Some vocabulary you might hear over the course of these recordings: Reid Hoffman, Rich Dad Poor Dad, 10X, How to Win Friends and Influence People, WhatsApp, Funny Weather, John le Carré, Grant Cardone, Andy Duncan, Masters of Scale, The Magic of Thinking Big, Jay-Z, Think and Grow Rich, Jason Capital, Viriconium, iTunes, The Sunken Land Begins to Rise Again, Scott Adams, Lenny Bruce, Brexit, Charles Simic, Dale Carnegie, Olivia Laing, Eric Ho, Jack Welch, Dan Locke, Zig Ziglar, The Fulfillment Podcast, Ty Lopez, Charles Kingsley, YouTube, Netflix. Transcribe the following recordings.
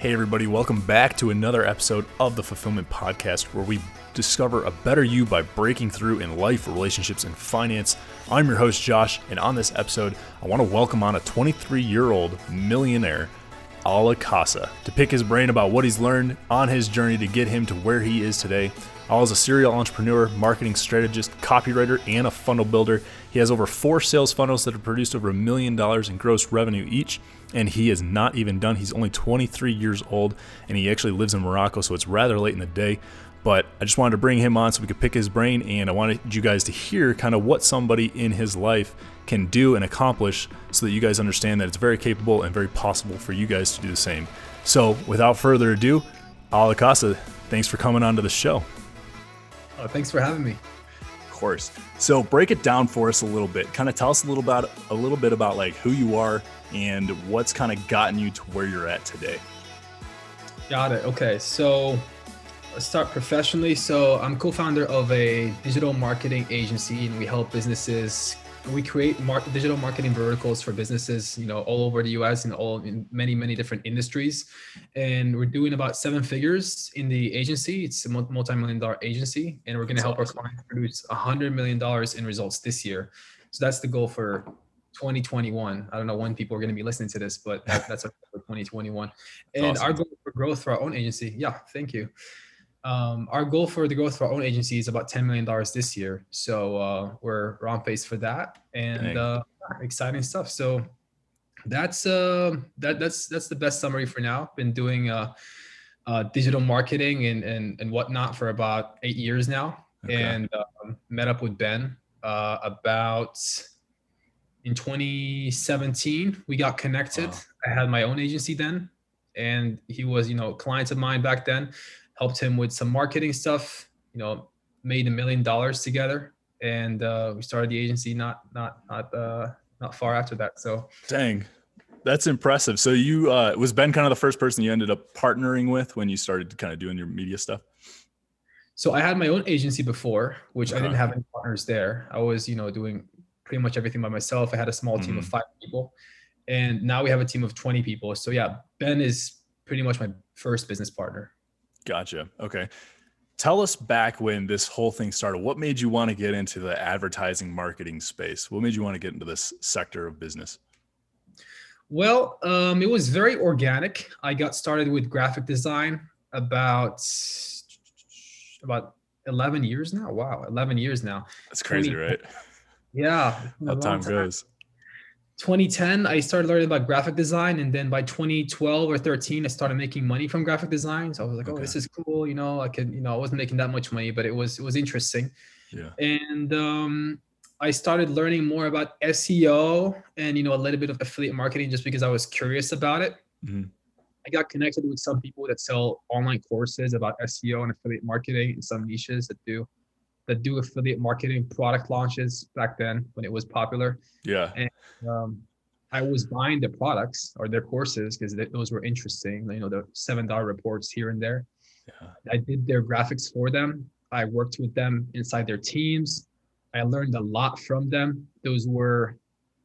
Hey everybody, welcome back to another episode of The Fulfillment Podcast, where we discover a better you by breaking through in life, relationships, and finance. I'm your host, Josh, and on this episode, I want to welcome on a 23-year-old millionaire, Alaa Khassa, to pick his brain about what he's learned on his journey to get him to where he is today. Alaa is a serial entrepreneur, marketing strategist, copywriter, and a funnel builder. He has over 4 sales funnels that have produced over $1 million in gross revenue each. And he is not even done. He's only 23 years old, and he actually lives in Morocco, so it's rather late in the day. But I just wanted to bring him on so we could pick his brain, and I wanted you guys to hear kind of what somebody in his life can do and accomplish so that you guys understand that it's very capable and very possible for you guys to do the same. So without further ado, Alaa Khassa, thanks for coming on to the show. Oh, thanks for having me. Of course. So break it down for us a little bit. Kind of tell us a little bit about like who you are, and what's kind of gotten you to where you're at today. Got it. Okay. So let's start professionally. So I'm co-founder of a digital marketing agency, and we help businesses. We create digital marketing verticals for businesses, all over the US and in many, many different industries. And we're doing about 7 figures in the agency. It's a multi-million-dollar agency, and we're going to help our clients produce $100 million in results this year. So that's the goal for 2021. I don't know when people are going to be listening to this, but that's our goal for 2021. And awesome. Our goal for growth for our own agency. Yeah, thank you. Our goal for the growth for our own agency is about $10 million this year. So we're on pace for that, and exciting stuff. So that's the best summary for now. Been doing digital marketing and whatnot for about 8 years now, and met up with Ben about in 2017. We got connected. Wow. I had my own agency then, and he was clients of mine back then. Helped him with some marketing stuff, made $1 million together, and we started the agency not far after that. So dang, that's impressive. So you was Ben kind of the first person you ended up partnering with when you started kind of doing your media stuff? So I had my own agency before, which I didn't have any partners there. I was doing pretty much everything by myself. I had a small team of 5 people, and now we have a team of 20 people. So yeah, Ben is pretty much my first business partner. Gotcha. Okay. Tell us back when this whole thing started. What made you want to get into the advertising marketing space? What made you want to get into this sector of business? Well, it was very organic. I got started with graphic design about 11 years now. Wow. 11 years now. That's crazy, right? Yeah. How time goes. 2010, I started learning about graphic design, and then by 2012 or 13, I started making money from graphic design. So I was like, "Oh, this is cool." I wasn't making that much money, but it was interesting. Yeah. And I started learning more about SEO and a little bit of affiliate marketing, just because I was curious about it. Mm-hmm. I got connected with some people that sell online courses about SEO and affiliate marketing, and some niches that do affiliate marketing product launches back then when it was popular. Yeah. And I was buying their products or their courses because those were interesting. The $7 reports here and there. Yeah. I did their graphics for them. I worked with them inside their teams. I learned a lot from them. Those were,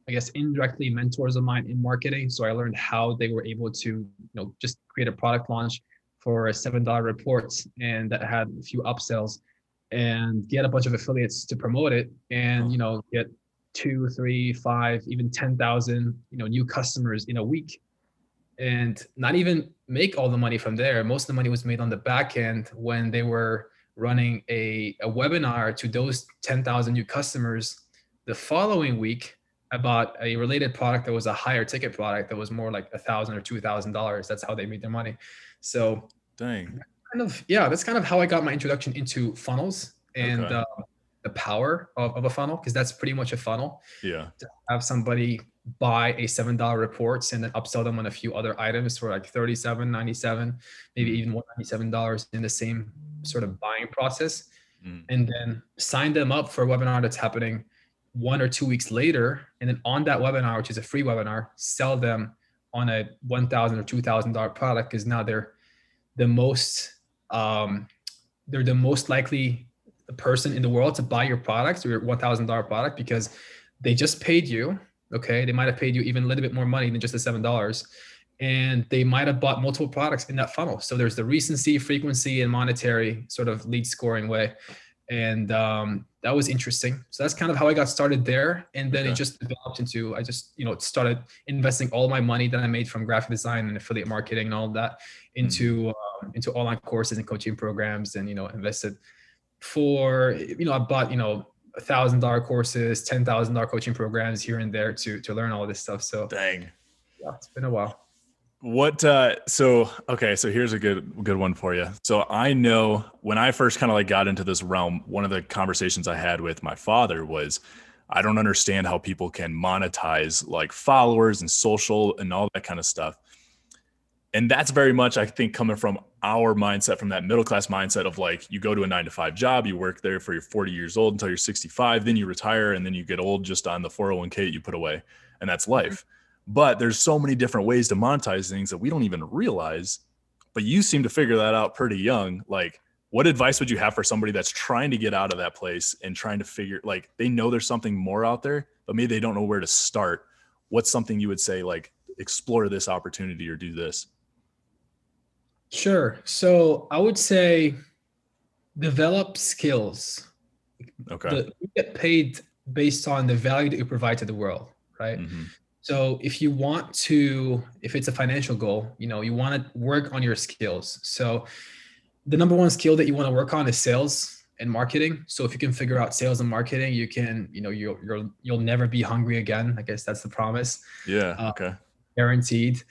I guess, indirectly mentors of mine in marketing. So I learned how they were able to, just create a product launch for a $7 report, and that had a few upsells, and get a bunch of affiliates to promote it, and get 2, 3, 5, even 10,000 new customers in a week, and not even make all the money from there. Most of the money was made on the back end when they were running a webinar to those 10,000 new customers the following week about a related product that was a higher ticket product that was more like $1,000 or $2,000. That's how they made their money. So dang. That's kind of how I got my introduction into funnels and the power of a funnel, because that's pretty much a funnel. Yeah. To have somebody buy a $7 report and then upsell them on a few other items for like $37, $97, maybe even $197 in the same sort of buying process, and then sign them up for a webinar that's happening 1 or 2 weeks later, and then on that webinar, which is a free webinar, sell them on a $1,000 or $2,000 product, because now they're the most likely person in the world to buy your product or your $1,000 product, because they just paid you. Okay. They might've paid you even a little bit more money than just the $7. and they might have bought multiple products in that funnel. So there's the recency, frequency, and monetary sort of lead scoring way. And that was interesting. So that's kind of how I got started there. And then it just developed into, I just, you know, started investing all my money that I made from graphic design and affiliate marketing and all that into online courses and coaching programs. And, you know, invested for, you know, I bought, you know, $1,000 courses, $10,000 coaching programs here and there to learn all this stuff. So dang. Yeah, it's been a while. What, so here's a good one for you. So I know when I first kind of like got into this realm, one of the conversations I had with my father was, I don't understand how people can monetize like followers and social and all that kind of stuff. And that's very much, I think, coming from our mindset, from that middle-class mindset of like, you go to a 9-to-5 job, you work there for your 40 years old until you're 65, then you retire, and then you get old just on the 401k you put away. And that's life. But there's so many different ways to monetize things that we don't even realize, but you seem to figure that out pretty young. Like, what advice would you have for somebody that's trying to get out of that place and trying to figure, like, they know there's something more out there, but maybe they don't know where to start? What's something you would say, like, explore this opportunity or do this? Sure. So I would say develop skills. Okay. You get paid based on the value that you provide to the world, right? Mm-hmm. So if it's a financial goal, you know, you want to work on your skills. So the number one skill that you want to work on is sales and marketing. So if you can figure out sales and marketing, you can, you know, you'll never be hungry again. I guess that's the promise. Yeah. Okay. Guaranteed.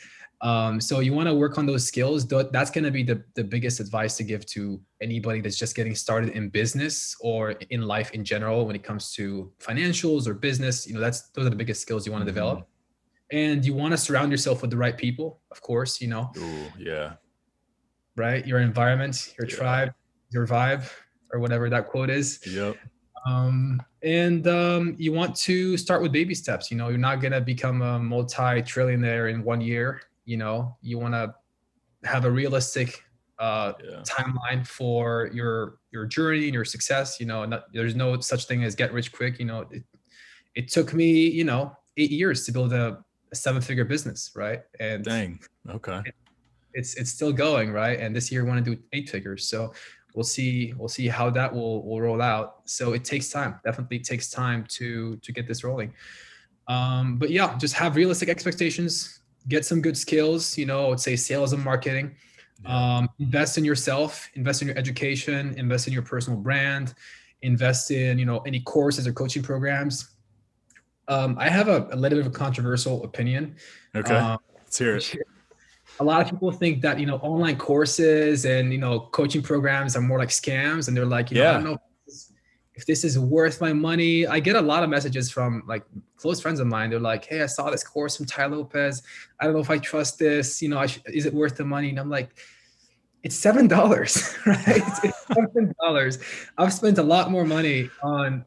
So you want to work on those skills. That's going to be the biggest advice to give to anybody that's just getting started in business or in life in general, when it comes to financials or business. You know, those are the biggest skills you want to develop. And you want to surround yourself with the right people, of course, you know. Ooh, yeah. Right? Your environment, your tribe, your vibe, or whatever that quote is. Yep. And you want to start with baby steps. You know, you're not going to become a multi-trillionaire in 1 year. You know, you want to have a realistic timeline for your journey and your success. You know, there's no such thing as get rich quick. You know, it took me, you know, 8 years to build a 7-figure business, right? And dang, okay, it's still going, right? And this year we want to do 8 figures, so we'll see how that will roll out. So it takes time, definitely takes time to get this rolling. But yeah, just have realistic expectations, get some good skills. You know, I would say sales and marketing. Invest in yourself, invest in your education, invest in your personal brand, invest in, you know, any courses or coaching programs. I have a little bit of a controversial opinion. Okay, let's hear it. A lot of people think that, you know, online courses and, you know, coaching programs are more like scams. And they're like, you know, I don't know if this is worth my money. I get a lot of messages from like close friends of mine. They're like, hey, I saw this course from Ty Lopez. I don't know if I trust this. You know, is it worth the money? And I'm like, it's $7, right? It's $7. I've spent a lot more money on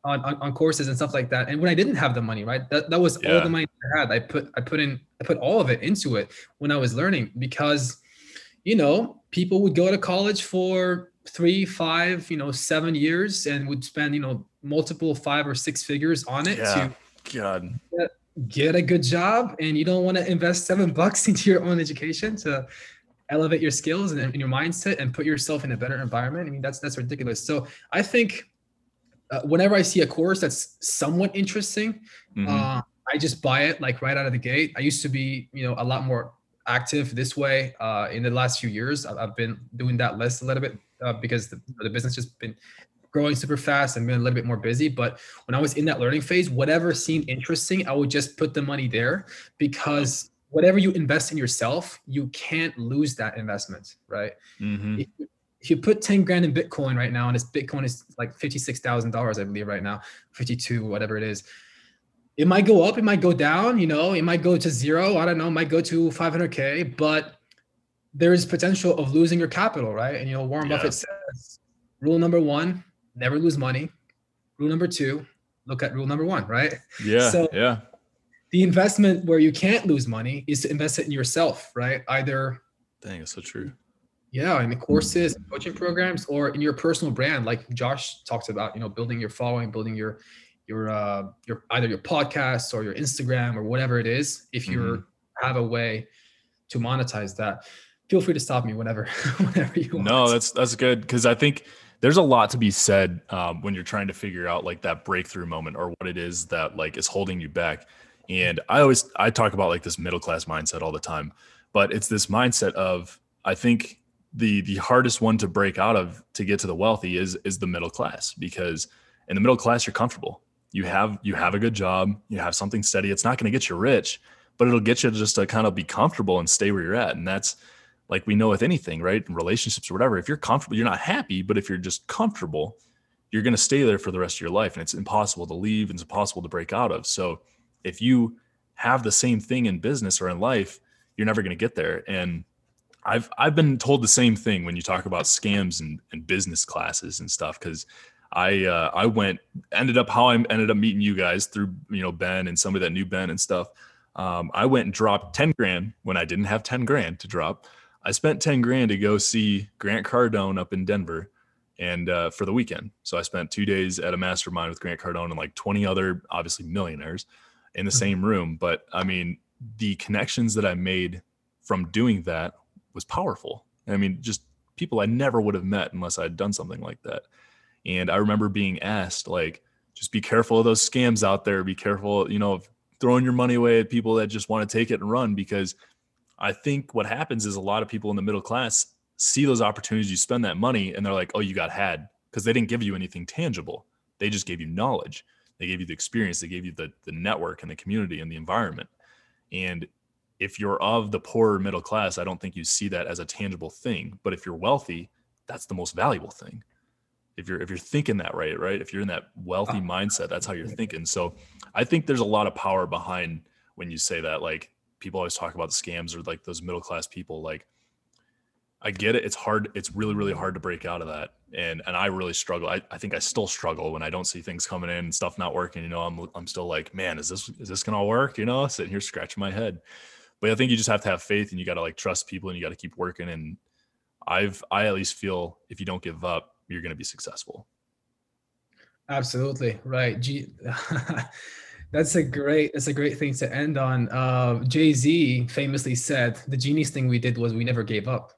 courses and stuff like that. And when I didn't have the money, right? That was all the money I had. I put all of it into it when I was learning, because, you know, people would go to college for 3, 5, you know, 7 years and would spend, you know, multiple 5 or 6 figures on it to get a good job. And you don't want to invest $7 into your own education to elevate your skills and your mindset and put yourself in a better environment. I mean, that's ridiculous. So I think whenever I see a course that's somewhat interesting, I just buy it like right out of the gate. I used to be, you know, a lot more active this way. In the last few years, I've been doing that less a little bit because the business just been growing super fast and been a little bit more busy. But when I was in that learning phase, whatever seemed interesting, I would just put the money there, because whatever you invest in yourself, you can't lose that investment, right? Mm-hmm. If you put 10 grand in Bitcoin right now, and Bitcoin is like $56,000, I believe right now, 52, whatever it is, it might go up, it might go down, you know, it might go to zero, I don't know, it might go to 500K, but there is potential of losing your capital, right? And, you know, Warren Buffett says, rule number 1, never lose money. Rule number 2, look at rule number 1, right? Yeah, so, yeah. The investment where you can't lose money is to invest it in yourself, right? Either dang, it's so true. Yeah, in the courses, coaching programs, or in your personal brand, like Josh talked about, you know, building your following, building your either your podcast or your Instagram or whatever it is. If you have a way to monetize that. Feel free to stop me whenever, whenever you want. No, that's good. Cause I think there's a lot to be said when you're trying to figure out like that breakthrough moment or what it is that like is holding you back. And I talk about like this middle-class mindset all the time, but it's this mindset of, I think the hardest one to break out of to get to the wealthy is the middle class, because in the middle class, you're comfortable. You have a good job, you have something steady. It's not going to get you rich, but it'll get you just to kind of be comfortable and stay where you're at. And that's like, we know with anything, right? In relationships or whatever, if you're comfortable, you're not happy, but if you're just comfortable, you're going to stay there for the rest of your life. And it's impossible to leave. And it's impossible to break out of. So if you have the same thing in business or in life, you're never going to get there. And I've been told the same thing when you talk about scams and business classes and stuff, because I ended up meeting you guys through, you know, Ben and somebody that knew Ben and stuff. I went and dropped 10 grand when I didn't have 10 grand to drop. I spent 10 grand to go see Grant Cardone up in Denver and for the weekend. So I spent 2 days at a mastermind with Grant Cardone and like 20 other obviously millionaires in the same room. But I mean, the connections that I made from doing that was powerful. I mean, just people I never would have met unless I had done something like that. And I remember being asked, like, just be careful of those scams out there. Be careful, you know, of throwing your money away at people that just want to take it and run. Because I think what happens is a lot of people in the middle class see those opportunities, you spend that money, and they're like, oh, you got had, because they didn't give you anything tangible. They just gave you knowledge. They gave you the experience. They gave you the network and the community and the environment. And if you're of the poorer middle class, I don't think you see that as a tangible thing. But if you're wealthy, that's the most valuable thing. If you're thinking that right? If you're in that wealthy mindset, that's how you're thinking. So I think there's a lot of power behind when you say that. Like, people always talk about the scams or like those middle class people. Like, I get it. It's hard. It's really, really hard to break out of that. And I really struggle. I think I still struggle when I don't see things coming in and stuff not working. You know, I'm still like, man, is this gonna work? You know, sitting here scratching my head. But I think you just have to have faith, and you got to like trust people, and you got to keep working. And I at least feel if you don't give up, you're going to be successful. Absolutely. Right. That's a great thing to end on. Jay-Z famously said, the genius thing we did was we never gave up.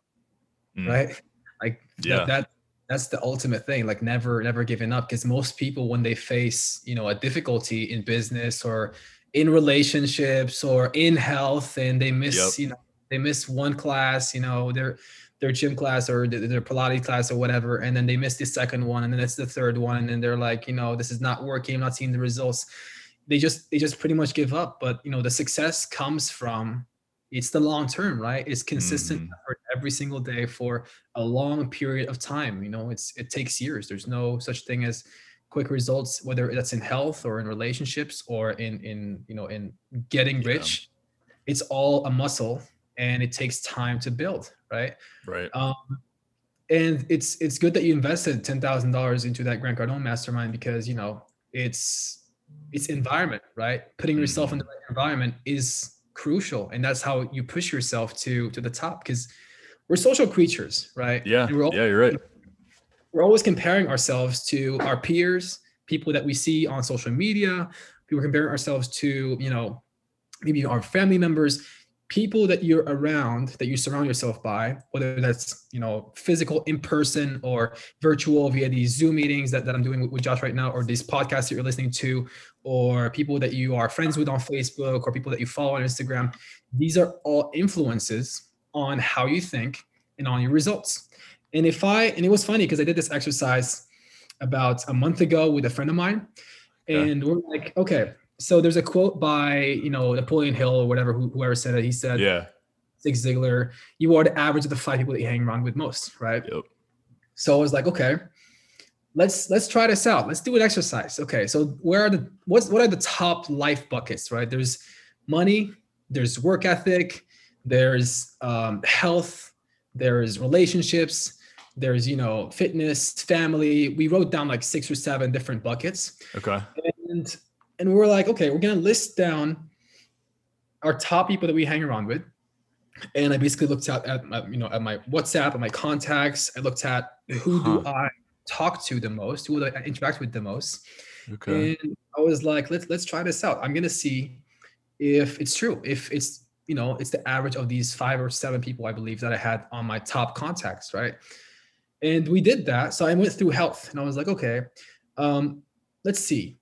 Mm. Right. Like, yeah. That's the ultimate thing, like never giving up. Because most people, when they face, you know, a difficulty in business or in relationships or in health, and they miss, yep, you know, they miss one class, you know, their gym class or their Pilates class or whatever, and then they miss the second one, and then it's the third one, and then they're like, you know, this is not working, I'm not seeing the results. They just pretty much give up. But you know, the success comes from, it's the long term, right? It's consistent effort every single day for a long period of time. You know, it takes years. There's no such thing as quick results, whether that's in health or in relationships or in you know, in getting rich. It's all a muscle, and it takes time to build. Right. And it's good that you invested $10,000 into that Grant Cardone mastermind, because you know, it's environment, right? Putting yourself in the right environment is crucial. And that's how you push yourself to the top, because we're social creatures, right? Yeah. And you're right. We're always comparing ourselves to our peers, people that we see on social media. We're comparing ourselves to, you know, maybe our family members, people that you're around, that you surround yourself by, whether that's, you know, physical in person or virtual via these Zoom meetings that I'm doing with Josh right now, or these podcasts that you're listening to, or people that you are friends with on Facebook, or people that you follow on Instagram. These are all influences on how you think and on your results. And it was funny because I did this exercise about a month ago with a friend of mine, and we're like, okay, so there's a quote by, you know, Napoleon Hill or whatever, whoever said it. He said, Zig Ziglar, you are the average of the five people that you hang around with most, right? Yep. So I was like, okay, let's try this out. Let's do an exercise. Okay, so what are the top life buckets, right? There's money, there's work ethic, there's health, there's relationships, there's, you know, fitness, family. We wrote down like 6 or 7 different buckets. Okay. And we're like, okay, we're going to list down our top people that we hang around with. And I basically looked at my WhatsApp and my contacts. I looked at who do I talk to the most? Who do I interact with the most? Okay. And I was like, let's try this out. I'm going to see if it's true. If it's, you know, it's the average of these 5 or 7 people, I believe, that I had on my top contacts, right? And we did that. So I went through health and I was like, okay, let's see.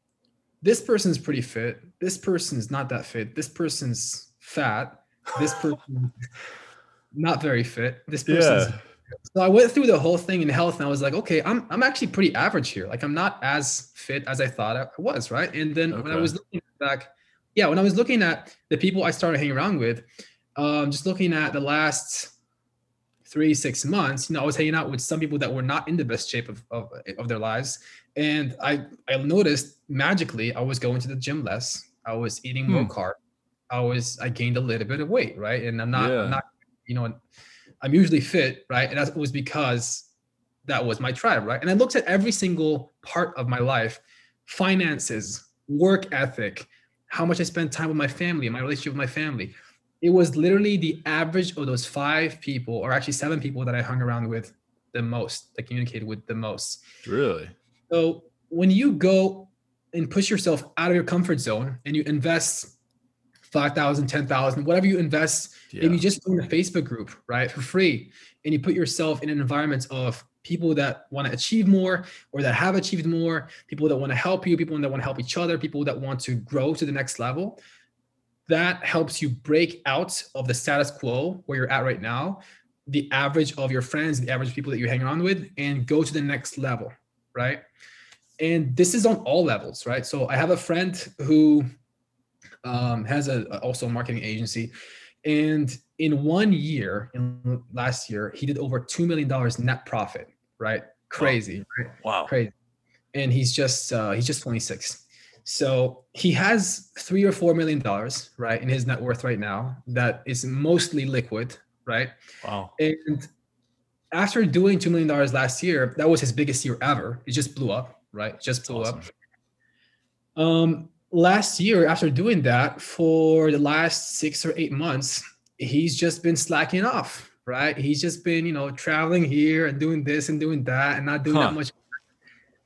This person's pretty fit. This person's not that fit. This person's fat. This person not very fit. This person's So I went through the whole thing in health and I was like, okay, I'm actually pretty average here. Like I'm not as fit as I thought I was, right? And then when I was looking back, when I was looking at the people I started hanging around with, just looking at the last 3-6 months, you know, I was hanging out with some people that were not in the best shape of their lives. And I noticed magically, I was going to the gym less. I was eating more carb. I gained a little bit of weight, right? And I'm not, you know, I'm usually fit, right? And that was because that was my tribe, right? And I looked at every single part of my life, finances, work ethic, how much I spent time with my family, my relationship with my family. It was literally the average of those 5 people, or actually 7 people that I hung around with the most, that communicated with the most. Really? So when you go and push yourself out of your comfort zone and you invest $5,000, $10,000, whatever you invest, maybe you just join a Facebook group, right? For free. And you put yourself in an environment of people that want to achieve more or that have achieved more, people that want to help you, people that want to help each other, people that want to grow to the next level. That helps you break out of the status quo where you're at right now, the average of your friends, the average people that you hang around with, and go to the next level, right? And this is on all levels, right? So I have a friend who has also a marketing agency. And in 1 year, in last year, he did over $2 million net profit, right? Crazy. Right? Wow. Crazy. And he's just 26. So he has $3 or $4 million, right, in his net worth right now that is mostly liquid, right? Wow. And after doing $2 million last year, that was his biggest year ever. It just blew up, right? It just blew up. Last year, after doing that for the last 6 or 8 months, he's just been slacking off, right? He's just been, you know, traveling here and doing this and doing that and not doing that much.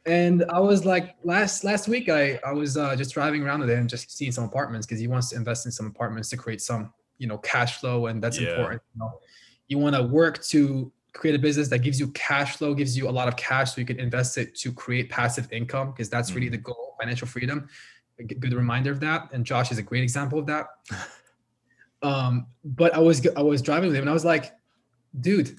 And I was like, last week, I was just driving around with him, just seeing some apartments because he wants to invest in some apartments to create some, you know, cash flow. And that's important. You know, you want to work to create a business that gives you cash flow, gives you a lot of cash so you can invest it to create passive income, because that's really the goal, financial freedom. A good reminder of that. And Josh is a great example of that. But I was driving with him and I was like, dude,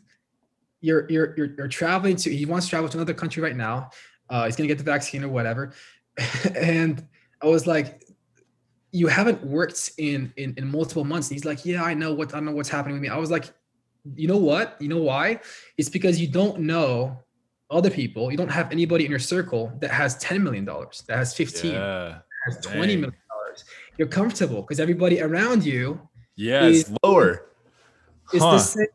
you're traveling to, he wants to travel to another country right now. He's going to get the vaccine or whatever. And I was like, you haven't worked in multiple months. And he's like, yeah, I know what's happening with me. I was like, you know what? You know why? It's because you don't know other people. You don't have anybody in your circle that has $10 million, that has 15, that has $20 million. You're comfortable because everybody around you is lower. It's the same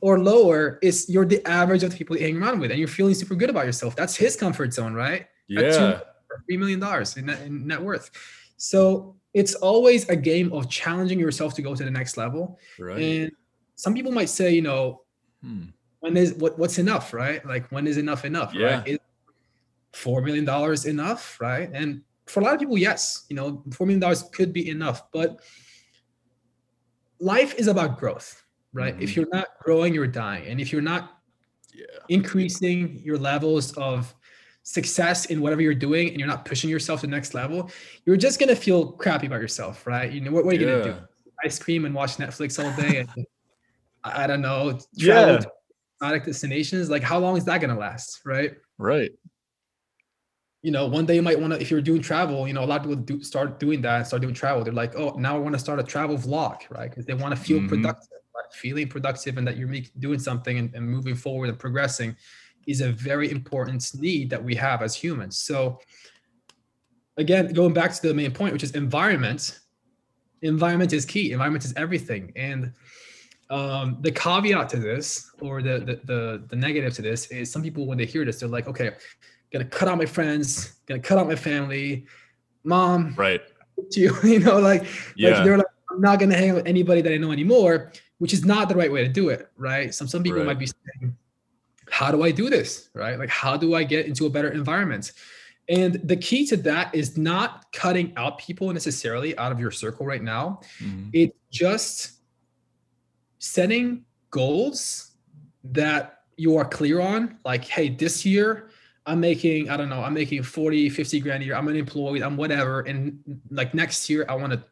or lower. It's you're the average of the people you hang around with, and you're feeling super good about yourself. That's his comfort zone, right? At $2 or $3 million in net worth. So it's always a game of challenging yourself to go to the next level. Right. And some people might say, you know, when is what's enough, right? Like when is enough? Yeah. Right? Is $4 million enough, right? And for a lot of people, yes, you know, $4 million could be enough, but life is about growth. Right. Mm-hmm. If you're not growing, you're dying. And if you're not increasing your levels of success in whatever you're doing and you're not pushing yourself to the next level, you're just going to feel crappy about yourself. Right. You know, what are you going to do? Ice cream and watch Netflix all day. And I don't know. Travel to exotic destinations. Like how long is that going to last? Right. Right. You know, one day you might want to, if you're doing travel, you know, a lot of people start doing travel. They're like, oh, now I want to start a travel vlog. Right. Because they want to feel productive. Feeling productive and that you're doing something and moving forward and progressing is a very important need that we have as humans. So again, going back to the main point, which is environment. Environment is key. Environment is everything. And the caveat to this, or the negative to this, is some people, when they hear this, they're like, okay, gonna cut out my friends, gonna cut out my family, mom, right? You know, like they're like, I'm not gonna hang out with anybody that I know anymore. Which is not the right way to do it, right? Some people might be saying, how do I do this, right? Like, how do I get into a better environment? And the key to that is not cutting out people necessarily out of your circle right now. It's just setting goals that you are clear on, like, hey, this year I'm making, I don't know, I'm making 40, 50 grand a year. I'm unemployed, I'm whatever. And like next year I want to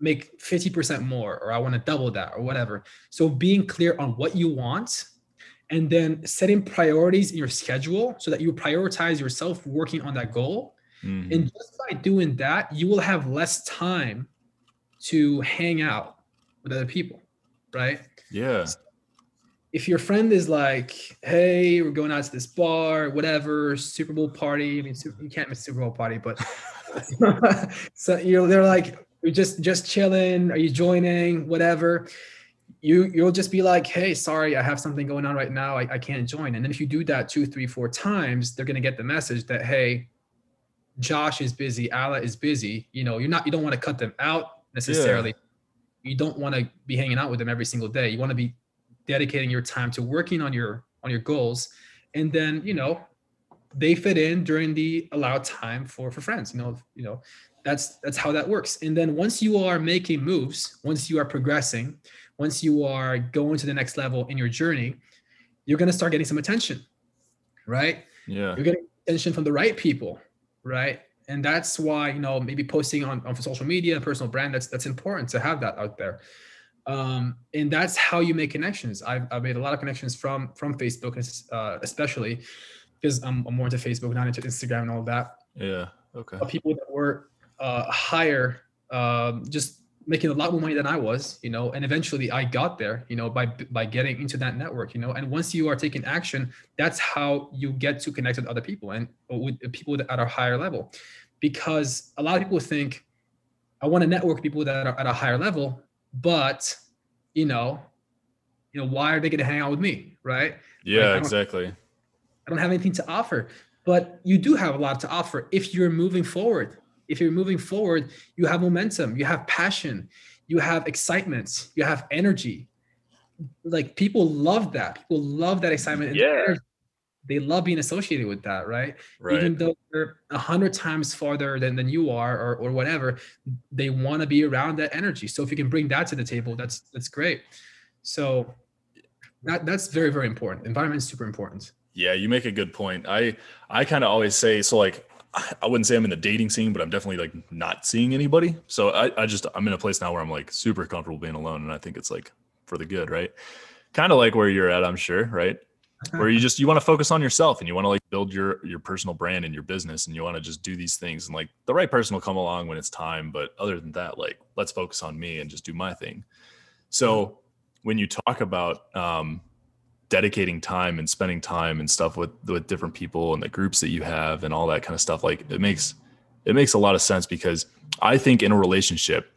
make 50% more, or I want to double that or whatever. So being clear on what you want, and then setting priorities in your schedule so that you prioritize yourself working on that goal. Mm-hmm. And just by doing that, you will have less time to hang out with other people, right? Yeah. So if your friend is like, hey, we're going out to this bar, whatever, Super Bowl party. I mean, you can't miss Super Bowl party, but so they're like, you're just chilling. Are you joining? Whatever. You'll just be like, hey, sorry, I have something going on right now. I can't join. And then if you do that 2, 3, 4 times, they're going to get the message that, hey, Josh is busy. Alaa is busy. You know, you don't want to cut them out necessarily. Yeah. You don't want to be hanging out with them every single day. You want to be dedicating your time to working on your goals. And then, you know, they fit in during the allowed time for friends, you know, that's how that works. And then once you are making moves, once you are progressing, once you are going to the next level in your journey, you're going to start getting some attention, right? Yeah. You're getting attention from the right people, right? And that's why, you know, maybe posting on social media, personal brand, that's important to have that out there. And that's how you make connections. I've made a lot of connections from Facebook, especially because I'm more into Facebook, not into Instagram and all that. Yeah. Okay. People that were higher, just making a lot more money than I was, you know, and eventually I got there, you know, by getting into that network, you know. And once you are taking action, that's how you get to connect with other people and with people that are at a higher level, because a lot of people think, I want to network with people that are at a higher level, but you know, why are they going to hang out with me, right? Yeah, like, exactly. I don't have anything to offer. But you do have a lot to offer if you're moving forward. If you're moving forward, you have momentum, you have passion, you have excitement, you have energy. Like, people love that. People love that excitement. Yeah. They love being associated with that, right? Right. Even though they're 100 times farther than you are or whatever, they want to be around that energy. So if you can bring that to the table, that's great. So that's very, very important. Environment is super important. Yeah, you make a good point. I kind of always say, so like, I wouldn't say I'm in the dating scene, but I'm definitely like not seeing anybody. So I'm in a place now where I'm like super comfortable being alone. And I think it's like for the good, right? Kind of like where you're at, I'm sure, right? Where you want to focus on yourself and you want to like build your personal brand and your business, and you want to just do these things, and like the right person will come along when it's time. But other than that, like, let's focus on me and just do my thing. So when you talk about dedicating time and spending time and stuff with different people and the groups that you have and all that kind of stuff, like it makes a lot of sense, because I think in a relationship,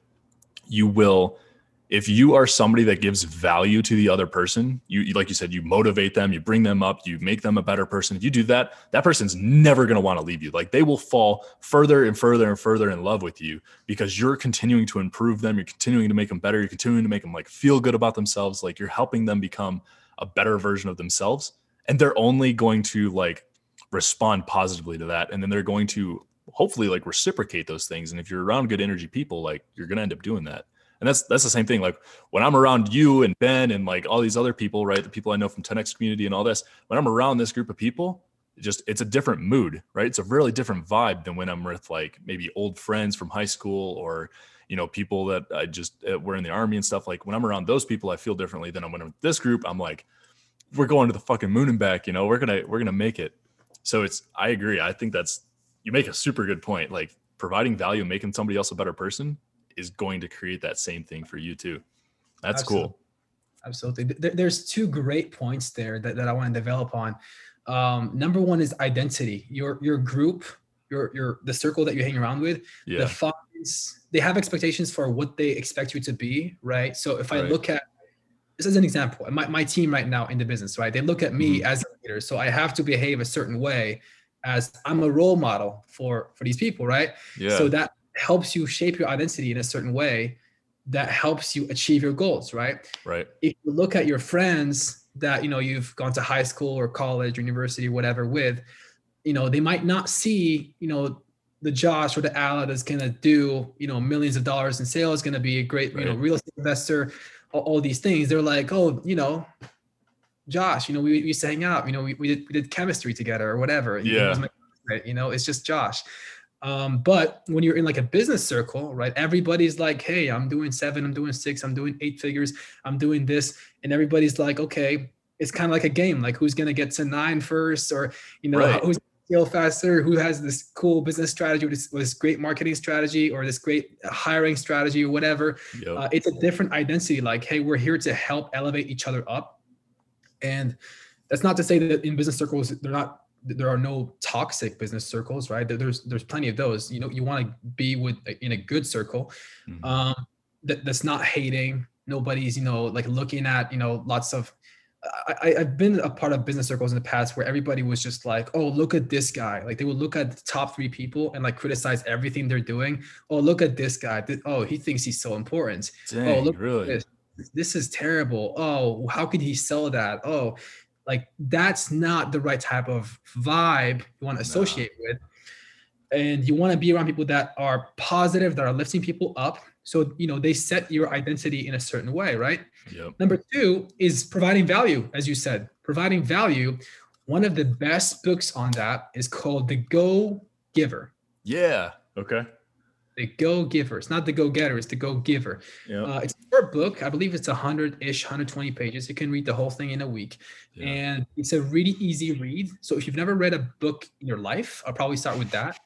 if you are somebody that gives value to the other person, you, like you said, you motivate them, you bring them up, you make them a better person. If you do that, that person's never going to want to leave you. Like, they will fall further and further and further in love with you, because you're continuing to improve them. You're continuing to make them better. You're continuing to make them like feel good about themselves. Like, you're helping them become a better version of themselves. And they're only going to like respond positively to that. And then they're going to hopefully like reciprocate those things. And if you're around good energy people, like, you're going to end up doing that. And that's the same thing. Like, when I'm around you and Ben and like all these other people, right? The people I know from 10X community and all this, when I'm around this group of people, it's a different mood, right? It's a really different vibe than when I'm with like maybe old friends from high school, or, you know, people that I just were in the army and stuff. Like, when I'm around those people, I feel differently than when I'm with this group. I'm like, we're going to the fucking moon and back, you know, we're going to make it. So I agree. I think you make a super good point. Like, providing value, making somebody else a better person is going to create that same thing for you too. That's absolutely cool. Absolutely. There's two great points there that I want to develop on. Number one is identity. Your group, your the circle that you hang around with, yeah. They have expectations for what they expect you to be, right? So if I look at this as an example, my team right now in the business, right? They look at me as a leader, so I have to behave a certain way, as I'm a role model for these people, right? Yeah. So that helps you shape your identity in a certain way that helps you achieve your goals, right? Right. If you look at your friends that, you know, you've gone to high school or college, university, whatever with, you know, they might not see, you know, the Josh or the Alaa that's going to do, you know, millions of dollars in sales, going to be a great, you know, real estate investor, all these things, they're like, oh, you know, Josh, you know, we used to hang out, you know, we did chemistry together or whatever. Yeah. It was my, right, you know, it's just Josh. But when you're in like a business circle, right, everybody's like, hey, I'm doing 7, I'm doing 6, I'm doing 8 figures, I'm doing this. And everybody's like, okay, it's kind of like a game, like who's going to get to 9 first, or, you know, right, who's going to scale faster, who has this cool business strategy, or this great marketing strategy, or this great hiring strategy, or whatever. Yep. It's a different identity. Like, hey, we're here to help elevate each other up. And that's not to say that in business circles, there are no toxic business circles, right? There's plenty of those. You know, you want to be in a good circle, mm-hmm. That's not hating. Nobody's, you know, like looking at, you know, lots of, I've been a part of business circles in the past where everybody was just like, oh, look at this guy. Like they would look at the top 3 people and like criticize everything they're doing. Oh, look at this guy. Oh, he thinks he's so important. Dang, oh, look really? At this is terrible. Oh, how could he sell that? Oh, like that's not the right type of vibe you want to associate with. And you want to be around people that are positive, that are lifting people up. So, you know, they set your identity in a certain way, right? Yep. Number 2 is providing value. As you said, providing value. One of the best books on that is called The Go Giver. Yeah. Okay. The Go Giver. It's not The Go Getter. It's The Go Giver. Yep. It's a short book. I believe it's 120 pages. You can read the whole thing in a week. Yeah. And it's a really easy read. So if you've never read a book in your life, I'll probably start with that.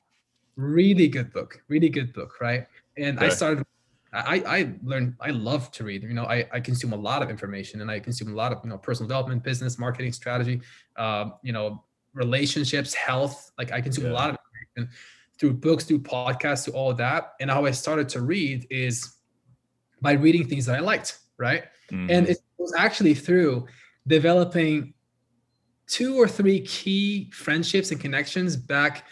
Really good book, right? And okay. I love to read, you know, I consume a lot of information, and I consume a lot of, you know, personal development, business, marketing, strategy, you know, relationships, health. Like I consume a lot of information through books, through podcasts, through all of that. And how I started to read is by reading things that I liked, right? Mm-hmm. And it was actually through developing 2 or 3 key friendships and connections back,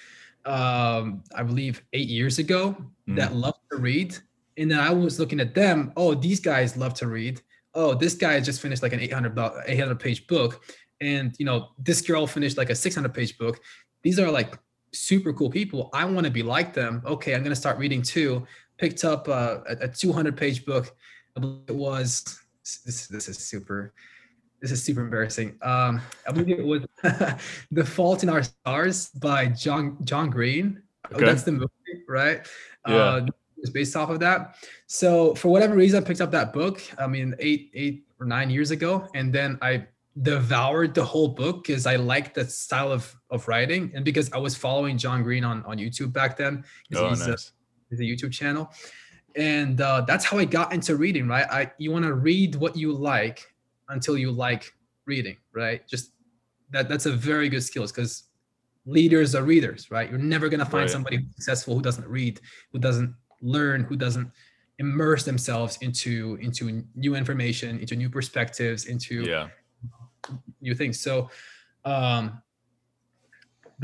I believe 8 years ago, mm-hmm. that loved to read. And then I was looking at them. Oh, these guys love to read. Oh, this guy just finished like an 800 page book. And, you know, this girl finished like a 600 page book. These are like super cool people. I want to be like them. Okay, I'm going to start reading too. Picked up a 200 page book. It was, this is super embarrassing. I believe it was The Fault in Our Stars by John Green. Okay. Oh, that's the movie, right? Yeah. Is based off of that. So for whatever reason, I picked up that book, I mean, 8 or 9 years ago. And then I devoured the whole book because I liked the style of writing. And because I was following John Green on YouTube back then, because he's a YouTube channel. And that's how I got into reading, right? You want to read what you like until you like reading, right? Just that's a very good skill, because leaders are readers, right? You're never going to find somebody who's successful who doesn't read, who doesn't learn, who doesn't immerse themselves into new information, into new perspectives, into new things. So the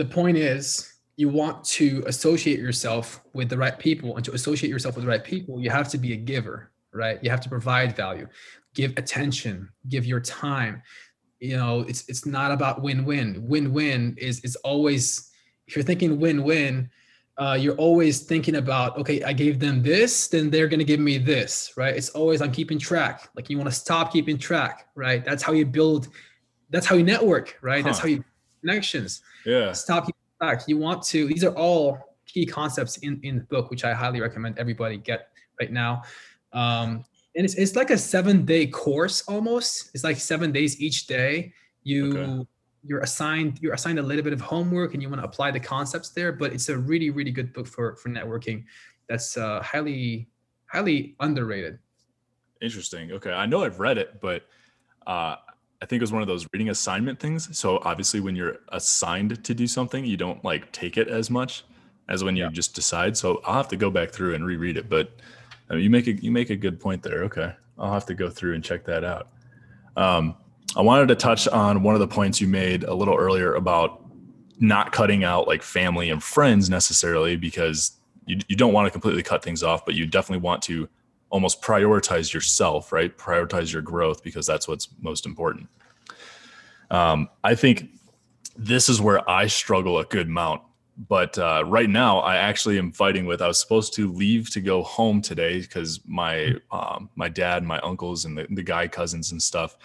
point is, you want to associate yourself with the right people, and to associate yourself with the right people, you have to be a giver, right? You have to provide value, give attention, give your time. You know, it's not about win-win. Win-win is always, if you're thinking win-win, you're always thinking about, okay, I gave them this, then they're going to give me this, right? It's always, I'm keeping track. Like you want to stop keeping track, right? That's how you build, that's how you network, right? Huh. That's how you build connections. Yeah. Stop keeping track. You want to, these are all key concepts in the book, which I highly recommend everybody get right now. And it's like a 7-day course almost. It's like 7 days each day. You're assigned a little bit of homework, and you want to apply the concepts there, but it's a really, really good book for networking. That's highly, highly underrated. Interesting. Okay. I know I've read it, but I think it was one of those reading assignment things. So obviously when you're assigned to do something, you don't like take it as much as when you just decide. So I'll have to go back through and reread it, but I mean, you make a good point there. Okay. I'll have to go through and check that out. I wanted to touch on one of the points you made a little earlier about not cutting out like family and friends necessarily, because you don't want to completely cut things off, but you definitely want to almost prioritize yourself, right? Prioritize your growth, because that's what's most important. I think this is where I struggle a good amount But right now, I actually am fighting with, I was supposed to leave to go home today because my my dad, my uncles, and the guy cousins and stuff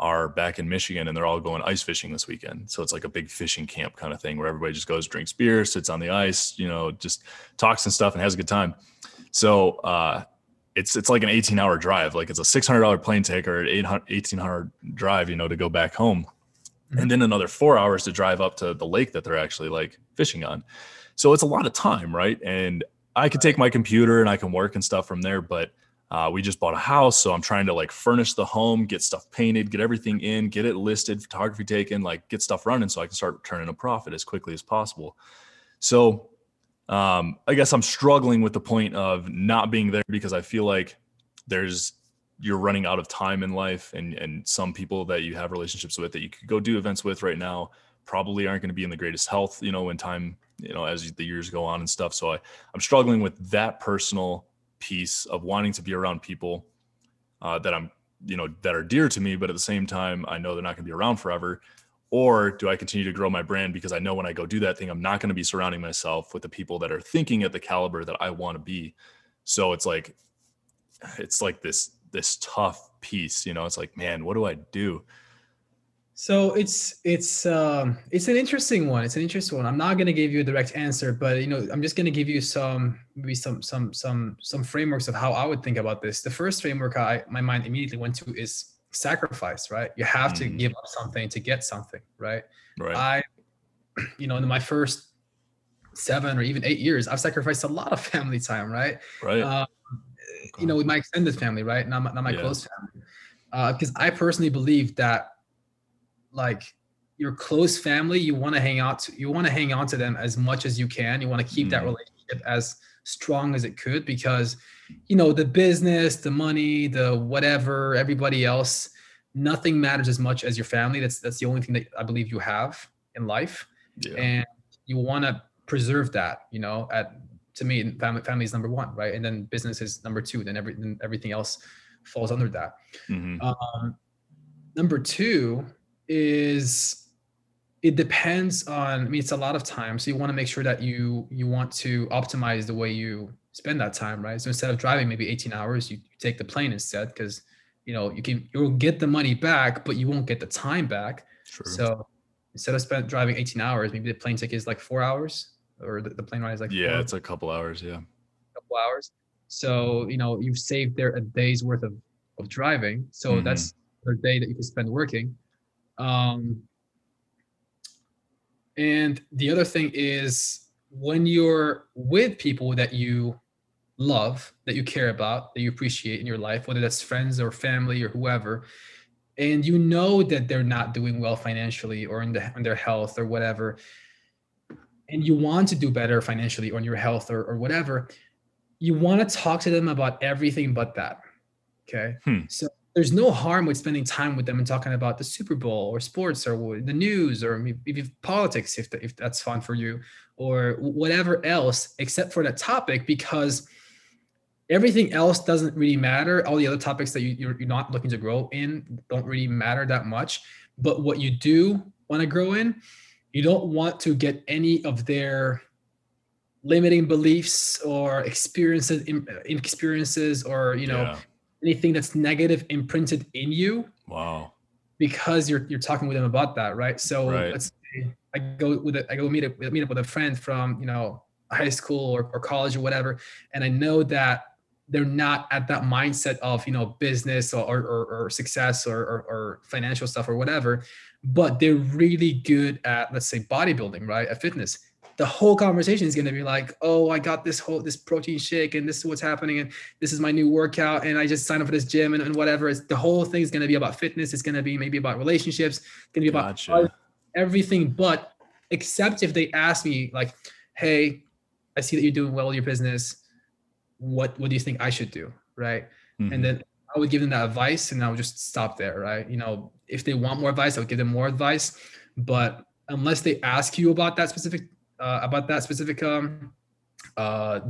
are back in Michigan, and they're all going ice fishing this weekend. So it's like a big fishing camp kind of thing where everybody just goes, drinks beer, sits on the ice, you know, just talks and stuff and has a good time. So it's like an 18-hour drive. Like it's a $600 plane ticket or an 18-hour drive, you know, to go back home. And then another 4 hours to drive up to the lake that they're actually like fishing on. So it's a lot of time, right? And I could take my computer and I can work and stuff from there, but we just bought a house. So I'm trying to like furnish the home, get stuff painted, get everything in, get it listed, photography taken, like get stuff running so I can start turning a profit as quickly as possible. So I guess I'm struggling with the point of not being there because I feel like you're running out of time in life, and some people that you have relationships with that you could go do events with right now probably aren't going to be in the greatest health, you know, in time, you know, as the years go on and stuff. So I'm struggling with that personal piece of wanting to be around people that I'm, you know, that are dear to me, but at the same time, I know they're not going to be around forever. Or do I continue to grow my brand? Because I know when I go do that thing, I'm not going to be surrounding myself with the people that are thinking at the caliber that I want to be. So it's like this tough piece, you know, it's like, man, what do I do? So it's an interesting one. I'm not going to give you a direct answer, but you know, I'm just going to give you some frameworks of how I would think about this. The first framework my mind immediately went to is sacrifice, right? You have to give up something to get something, right? Right. In my first 7 or even 8 years, I've sacrificed a lot of family time, right? Right. You know, with my extended family, right? Not my close family. Because I personally believe that like your close family, you want to hang on to them as much as you can. You want to keep that relationship as strong as it could, because, you know, the business, the money, the whatever, everybody else, nothing matters as much as your family. That's the only thing that I believe you have in life. Yeah. And you want to preserve that, you know, to me, family is number one, right? And then business is number two. Then everything else falls under that. Mm-hmm. Number two is it depends on. I mean, it's a lot of time, so you want to make sure that you want to optimize the way you spend that time, right? So instead of driving maybe 18 hours, you take the plane instead, because you know you'll get the money back, but you won't get the time back. True. So instead of driving 18 hours, maybe the plane ticket is like 4 hours. Or the plane ride is like it's a couple hours. So you know you've saved there a day's worth of driving, so that's a day that you can spend working. And the other thing is when you're with people that you love, that you care about, that you appreciate in your life, whether that's friends or family or whoever, and you know that they're not doing well financially or in their health or whatever, and you want to do better financially or in your health or whatever, you want to talk to them about everything but that. Okay. So there's no harm with spending time with them and talking about the Super Bowl or sports or the news or maybe politics, if that's fun for you, or whatever else, except for that topic, because everything else doesn't really matter. All the other topics that you're not looking to grow in don't really matter that much, but what you do want to grow in, you don't want to get any of their limiting beliefs or experiences or, you know, anything that's negative imprinted in you. Wow. Because you're talking with them about that, right? So let's say I go meet up with a friend from, you know, high school or college or whatever, and I know that they're not at that mindset of, you know, business or success or financial stuff or whatever, but they're really good at, let's say, bodybuilding, right? At fitness. The whole conversation is going to be like, oh, I got this protein shake, and this is what's happening, and this is my new workout, and I just signed up for this gym and whatever. The whole thing is going to be about fitness. It's going to be maybe about relationships. It's going to be about everything, but except if they ask me like, hey, I see that you're doing well with your business. What do you think I should do? Right. Mm-hmm. And then I would give them that advice, and I would just stop there. Right. You know, if they want more advice, I would give them more advice, but unless they ask you about that specific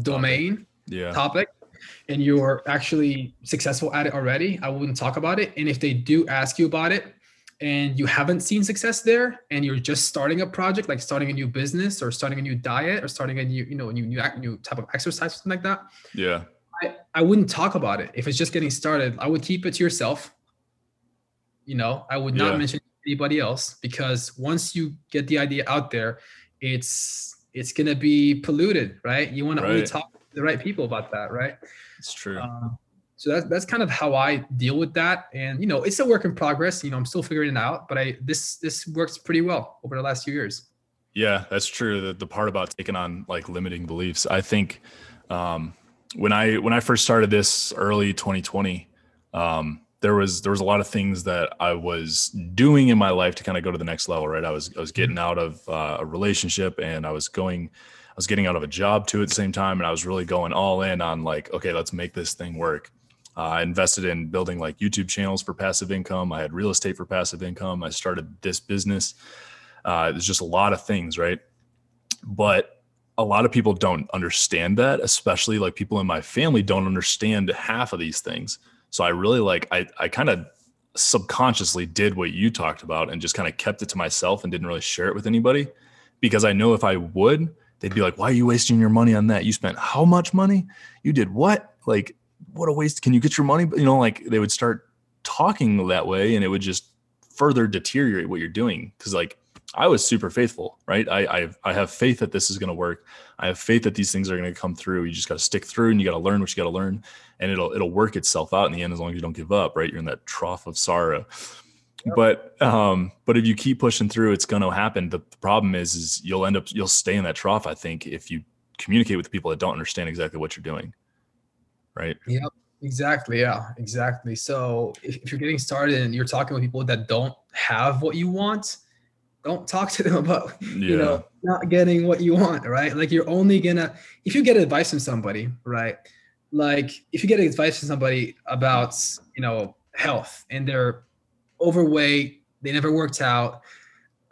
domain topic, and you're actually successful at it already, I wouldn't talk about it. And if they do ask you about it, and you haven't seen success there and you're just starting a project, like starting a new business or starting a new diet or starting a new, you know, new type of exercise, something like that. Yeah. I wouldn't talk about it. If it's just getting started, I would keep it to yourself. You know, I would not mention anybody else, because once you get the idea out there, it's going to be polluted, right? You want to only talk to the right people about that, right? It's true. So that's kind of how I deal with that. And, you know, it's a work in progress. You know, I'm still figuring it out, but this works pretty well over the last few years. Yeah, that's true. The part about taking on like limiting beliefs, I think, when I first started this early 2020, there was a lot of things that I was doing in my life to kind of go to the next level, right? I was getting out of a relationship, and I was getting out of a job too at the same time. And I was really going all in on like, okay, let's make this thing work. I invested in building like YouTube channels for passive income. I had real estate for passive income. I started this business. There's just a lot of things, right? But a lot of people don't understand that, especially like people in my family don't understand half of these things. So I really I kind of subconsciously did what you talked about and just kind of kept it to myself and didn't really share it with anybody, because I know if I would, they'd be like, why are you wasting your money on that? You spent how much money? You did what? Like, what a waste. Can you get your money? You know, like they would start talking that way and it would just further deteriorate what you're doing. Cause like I was super faithful, right? I have faith that this is going to work. I have faith that these things are going to come through. You just got to stick through and you got to learn what you got to learn, and it'll work itself out in the end, as long as you don't give up, right? You're in that trough of sorrow. Yep. But if you keep pushing through, it's going to happen. The problem is you'll stay in that trough, I think, if you communicate with people that don't understand exactly what you're doing. Right? Yep. Exactly. Yeah, exactly. So if you're getting started and you're talking with people that don't have what you want, don't talk to them about, you know, not getting what you want, right? Like you're only gonna, if you get advice from somebody, right? Like if you get advice from somebody about, you know, health and they're overweight, they never worked out,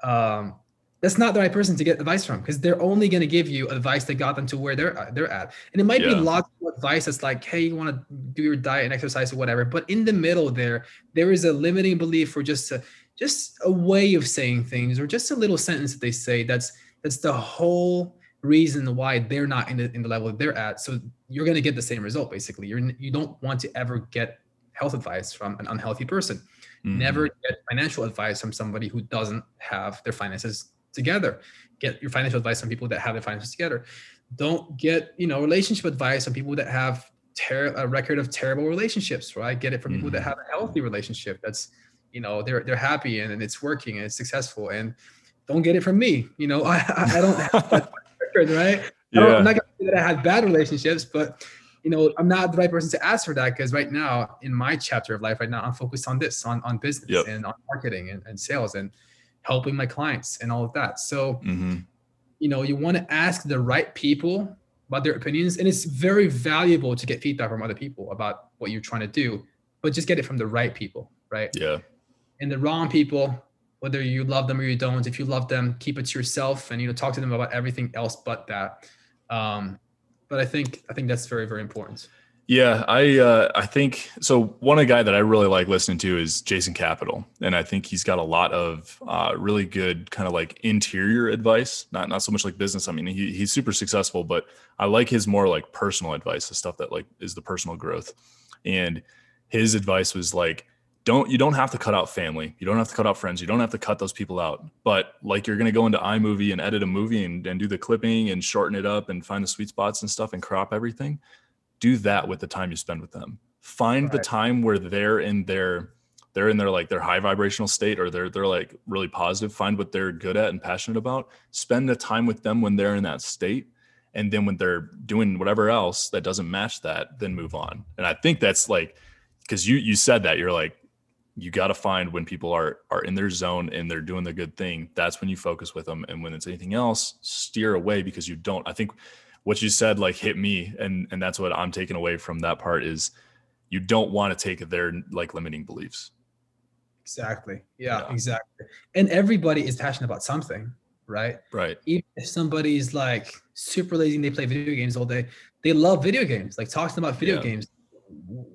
that's not the right person to get advice from, because they're only going to give you advice that got them to where they're at. And it might be logical advice that's like, hey, you want to do your diet and exercise or whatever. But in the middle there is a limiting belief or just a way of saying things, or just a little sentence that they say that's the whole reason why they're not in the level that they're at. So you're going to get the same result, basically. You don't want to ever get health advice from an unhealthy person. Mm-hmm. Never get financial advice from somebody who doesn't have their finances together. Get your financial advice from people that have their finances together. Don't get, you know, relationship advice from people that have a record of terrible relationships, right? Get it from people that have a healthy relationship that's, you know, they're happy and it's working and it's successful. And don't get it from me. You know, I don't have that record, right? Yeah. I'm not going to say that I had bad relationships, but, you know, I'm not the right person to ask for that, because right now in my chapter of life right now, I'm focused on this, on business and on marketing and sales and helping my clients and all of that. So, you know, you want to ask the right people about their opinions, and it's very valuable to get feedback from other people about what you're trying to do, but just get it from the right people, right? Yeah. And the wrong people, whether you love them or you don't, if you love them, keep it to yourself and, you know, talk to them about everything else but that. But I think that's very, very important. Yeah, I think so. One guy that I really like listening to is Jason Capital, and I think he's got a lot of really good kind of like interior advice. Not so much like business. I mean, he's super successful, but I like his more like personal advice, the stuff that like is the personal growth. And his advice was like, you don't have to cut out family, you don't have to cut out friends, you don't have to cut those people out. But like you're gonna go into iMovie and edit a movie and do the clipping and shorten it up and find the sweet spots and stuff and crop everything. Do that with the time you spend with them. Find the time where they're in their like their high vibrational state, or they're like really positive. Find what they're good at and passionate about. Spend the time with them when they're in that state. And then when they're doing whatever else that doesn't match that, then move on. And I think that's like, because you said that, you're like, you got to find when people are in their zone and they're doing the good thing, that's when you focus with them. And when it's anything else, steer away, because you don't, I think what you said like hit me, and that's what I'm taking away from that part is you don't want to take their like limiting beliefs. Exactly. Yeah, exactly. And everybody is passionate about something, right? Right. Even if somebody's like super lazy and they play video games all day, they love video games. Like talk to them about video games.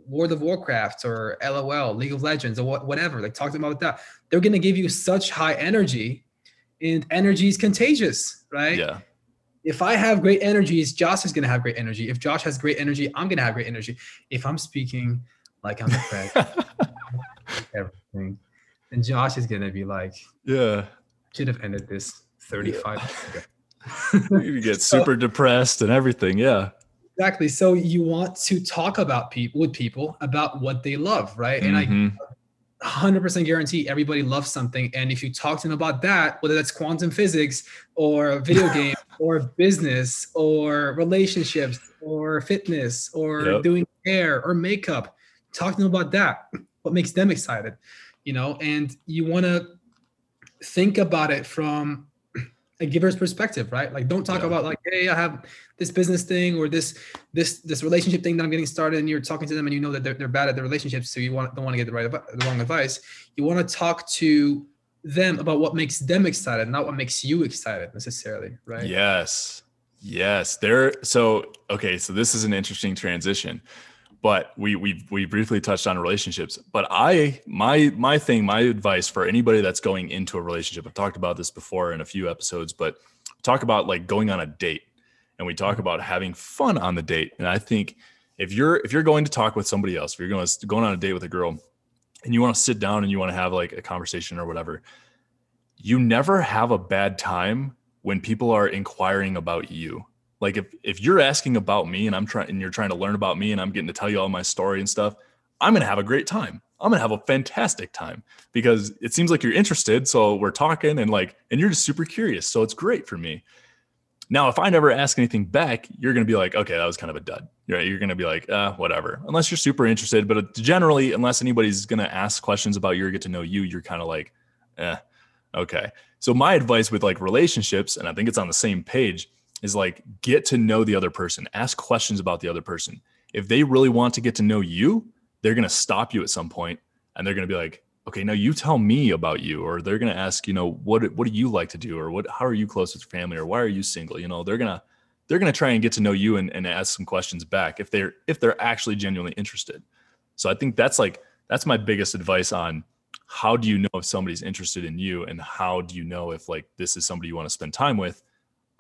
World of Warcraft or LOL, League of Legends, or whatever, like talk to them about that. They're going to give you such high energy, and energy is contagious, right? Yeah. If I have great energies, Josh is going to have great energy. If Josh has great energy, I'm going to have great energy. If I'm speaking like I'm a friend, everything, and Josh is going to be like, yeah, should have ended this 35 minutes ago. You get super depressed and everything. Yeah. Exactly. So you want to talk about with people about what they love, right? And I 100% guarantee everybody loves something. And if you talk to them about that, whether that's quantum physics or a video game or business or relationships or fitness or doing hair or makeup, talk to them about that, what makes them excited, you know? And you want to think about it from a giver's perspective, right? Like, don't talk about like, hey, I have this business thing or this relationship thing that I'm getting started, and you're talking to them and you know that they're bad at their relationships, so you don't want to get the wrong advice. You want to talk to them about what makes them excited, not what makes you excited necessarily, right? Yes. So this is an interesting transition, but we briefly touched on relationships. But my advice for anybody that's going into a relationship, I've talked about this before in a few episodes, but talk about like going on a date, and we talk about having fun on the date. And I think if you're going to talk with somebody else, if you're going on a date with a girl and you want to sit down and you want to have like a conversation or whatever, you never have a bad time when people are inquiring about you. Like if you're asking about me and you're trying to learn about me and I'm getting to tell you all my story and stuff, I'm going to have a great time. I'm going to have a fantastic time because it seems like you're interested. So we're talking and you're just super curious. So it's great for me. Now, if I never ask anything back, you're going to be like, okay, that was kind of a dud. You're going to be like, whatever, unless you're super interested. But generally, unless anybody's going to ask questions about you or get to know you, you're kind of like, okay. So my advice with like relationships, and I think it's on the same page, is like, get to know the other person, ask questions about the other person. If they really want to get to know you, they're going to stop you at some point and they're going to be like, okay, now you tell me about you. Or they're going to ask, what do you like to do? Or how are you close with your family? Or why are you single? They're going to try and get to know you and ask some questions back if they're actually genuinely interested. So I think that's my biggest advice on how do you know if somebody's interested in you, and how do you know if like, this is somebody you want to spend time with?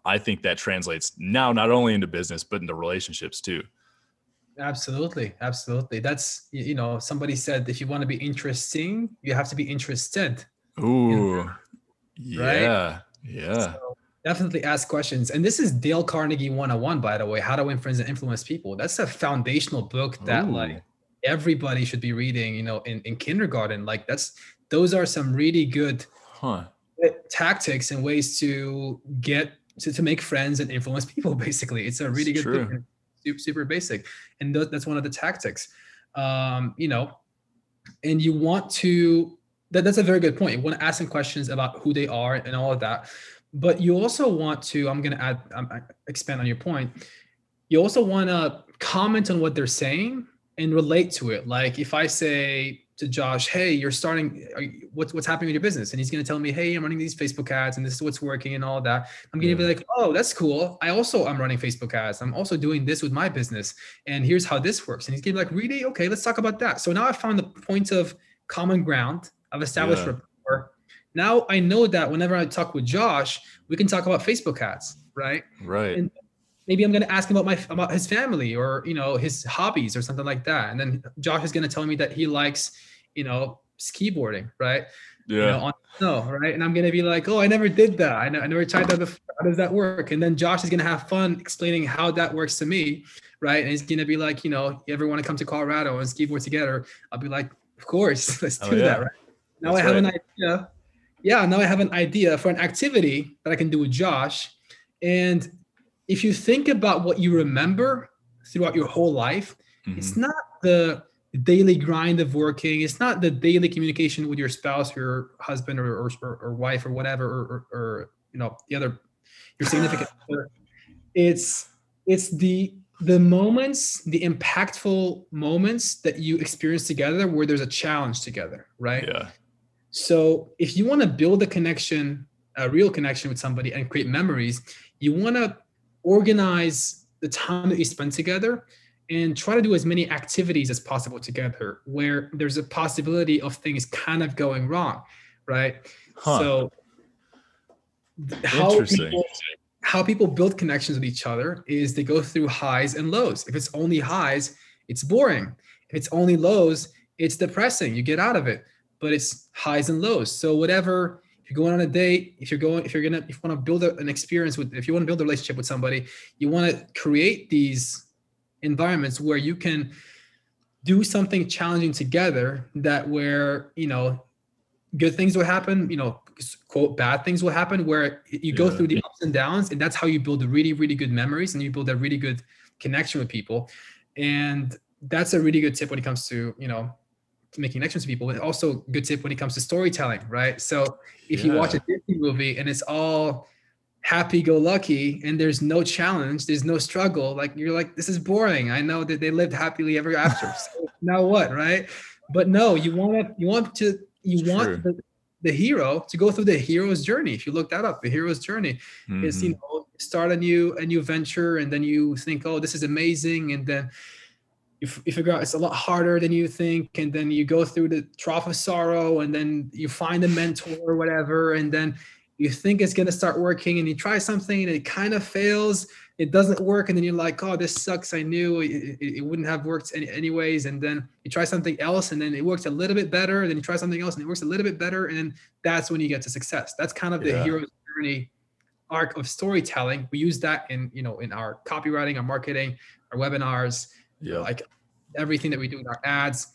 I think that translates now not only into business, but into relationships too. Absolutely. Absolutely. That's, somebody said, if you want to be interesting, you have to be interested. Ooh, right? Yeah. So definitely ask questions. And this is Dale Carnegie 101, by the way, How to Win Friends and Influence People. That's a foundational book that everybody should be reading, in kindergarten. Like those are some really good tactics and ways to to make friends and influence people, basically. It's a really good thing, super, super basic. And that's one of the tactics, and you want to, that's a very good point. You want to ask them questions about who they are and all of that. But you also want to, I'm going to expand on your point. You also want to comment on what they're saying and relate to it. Like if I say to Josh, hey, you're starting, what's happening with your business? And he's going to tell me, hey, I'm running these Facebook ads and this is what's working and all that. I'm going to be like, oh, that's cool. I'm running Facebook ads. I'm also doing this with my business. And here's how this works. And he's going to be like, really? Okay, let's talk about that. So now I found the point of common ground. I've established rapport. Now I know that whenever I talk with Josh, we can talk about Facebook ads, right? Right. And maybe I'm going to ask him about his family or, his hobbies or something like that. And then Josh is going to tell me that he likes, ski boarding, right? Yeah. On snow, right? And I'm going to be like, oh, I never did that. I never tried that before. How does that work? And then Josh is going to have fun explaining how that works to me, right? And he's going to be like, you ever want to come to Colorado and ski board together? I'll be like, of course, let's do that, right? Now I have an idea. Yeah, now I have an idea for an activity that I can do with Josh. And if you think about what you remember throughout your whole life, it's not the daily grind of working. It's not the daily communication with your spouse, or your husband, or wife, or whatever, or your significant other. It's the moments, the impactful moments that you experience together, where there's a challenge together, right? Yeah. So if you want to build a connection, a real connection with somebody, and create memories, you want to organize the time that you spend together and try to do as many activities as possible together where there's a possibility of things kind of going wrong, right? So how people build connections with each other is they go through highs and lows. If it's only highs, it's boring. If it's only lows, it's depressing. You get out of it, but it's highs and lows. So whatever, if you're going on a date, if you want to build an experience with, if you want to build a relationship with somebody, you want to create these environments where you can do something challenging together, that where, you know, good things will happen, you know, quote, bad things will happen, where you go through the ups and downs, and that's how you build really, really good memories and you build a really good connection with people. And that's a really good tip when it comes to, you know, making connections with people, but also good tip when it comes to storytelling, right? So if you watch a Disney movie and it's all happy-go-lucky and there's no challenge, there's no struggle, like you're like, this is boring. I know that they lived happily ever after. So now what, right? But no, you want the hero to go through the hero's journey. If you look that up, the hero's journey is, you know, start a new venture, and then you think, oh, this is amazing, and then you figure out it's a lot harder than you think, and then you go through the trough of sorrow, and then you find a mentor or whatever, and then you think it's going to start working, and you try something and it kind of fails, it doesn't work, and then you're like, oh, this sucks, I knew it wouldn't have worked anyways, and then you try something else and then it works a little bit better, and then you try something else and it works a little bit better, and that's when you get to success. That's kind of the hero's journey arc of storytelling. We use that in, you know, in our copywriting, our marketing, our webinars, like everything that we do in our ads.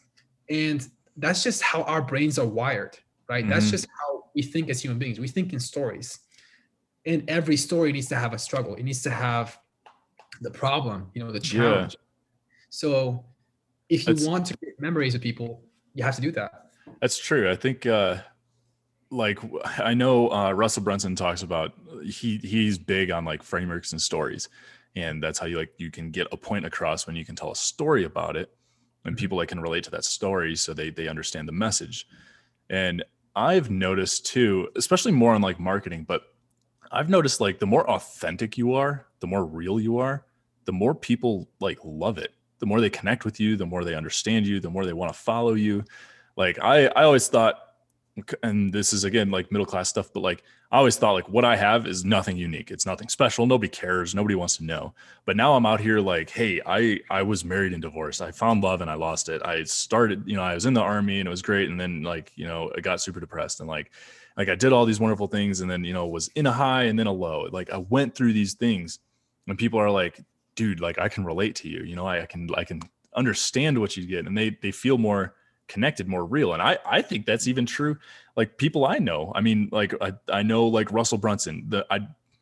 And that's just how our brains are wired, right? That's just how we think as human beings. We think in stories, and every story needs to have a struggle. It needs to have the problem, you know, the challenge. So if you want to create memories with people, you have to do that. That's true. I think, like, I know Russell Brunson talks about, he's big on like frameworks and stories. And that's how you, like, you can get a point across when you can tell a story about it, and people like can relate to that story, so they understand the message. And I've noticed too, especially more on like marketing, but I've noticed like the more authentic you are, the more real you are, the more people like love it. The more they connect with you, the more they understand you, the more they want to follow you. Like I always thought, and this is again like middle class stuff, but like I always thought like what I have is nothing unique, it's nothing special, nobody cares, nobody wants to know. But now I'm out here like, hey, I was married and divorced, I found love and I lost it, I started, you know, I was in the army and it was great, and then like, you know, I got super depressed, and like I did all these wonderful things, and then, you know, was in a high and then a low. Like I went through these things, and people are like, dude, like I can relate to you, you know, I can understand what you get, and they feel more connected, more real. And I think that's even true. Like people I know, I mean, like I know like Russell Brunson,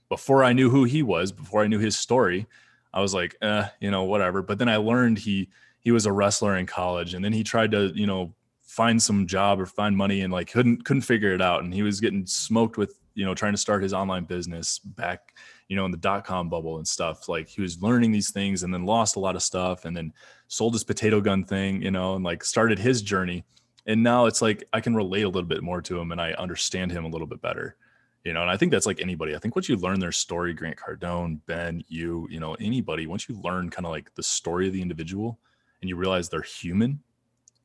before I knew who he was, before I knew his story, I was like, you know, whatever. But then I learned he was a wrestler in college, and then he tried to, you know, find some job or find money, and like couldn't figure it out. And he was getting smoked with, you know, trying to start his online business back, you know, in the .com bubble and stuff. Like he was learning these things, and then lost a lot of stuff, and then sold his potato gun thing, you know, and like started his journey. And now it's like, I can relate a little bit more to him, and I understand him a little bit better, you know? And I think that's like anybody. I think once you learn their story, Grant Cardone, Ben, you know, anybody, once you learn kind of like the story of the individual and you realize they're human,